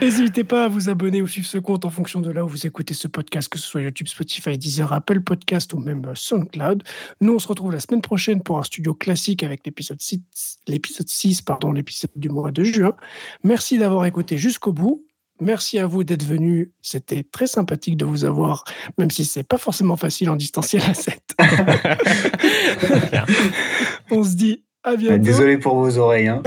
N'hésitez pas à vous abonner ou suivre ce compte en fonction de là où vous écoutez ce podcast, que ce soit YouTube, Spotify, Deezer, Apple Podcast ou même SoundCloud. Nous, on se retrouve la semaine prochaine pour un studio classique avec l'épisode 6, l'épisode du mois de juin. Merci d'avoir écouté jusqu'au bout. Merci à vous d'être venus. C'était très sympathique de vous avoir, même si c'est pas forcément facile en distanciel à 7. On se dit à bientôt. Désolé pour vos oreilles. Hein.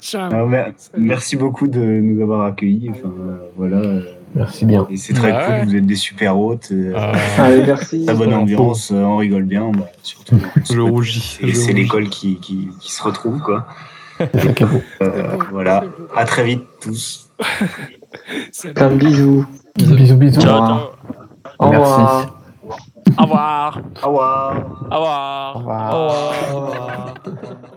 Ciao. Alors, merci beaucoup de nous avoir accueillis. Enfin, voilà. Merci bien. Et c'est très cool. Vous êtes des super hôtes. Merci. La bonne ambiance. On rigole bien. Bah, surtout. Je rougis. Et c'est l'école qui se retrouve, quoi. Voilà. À très vite tous. Plein de bisous. Bisous. Ciao. Au revoir. Au revoir. Au revoir. Au revoir.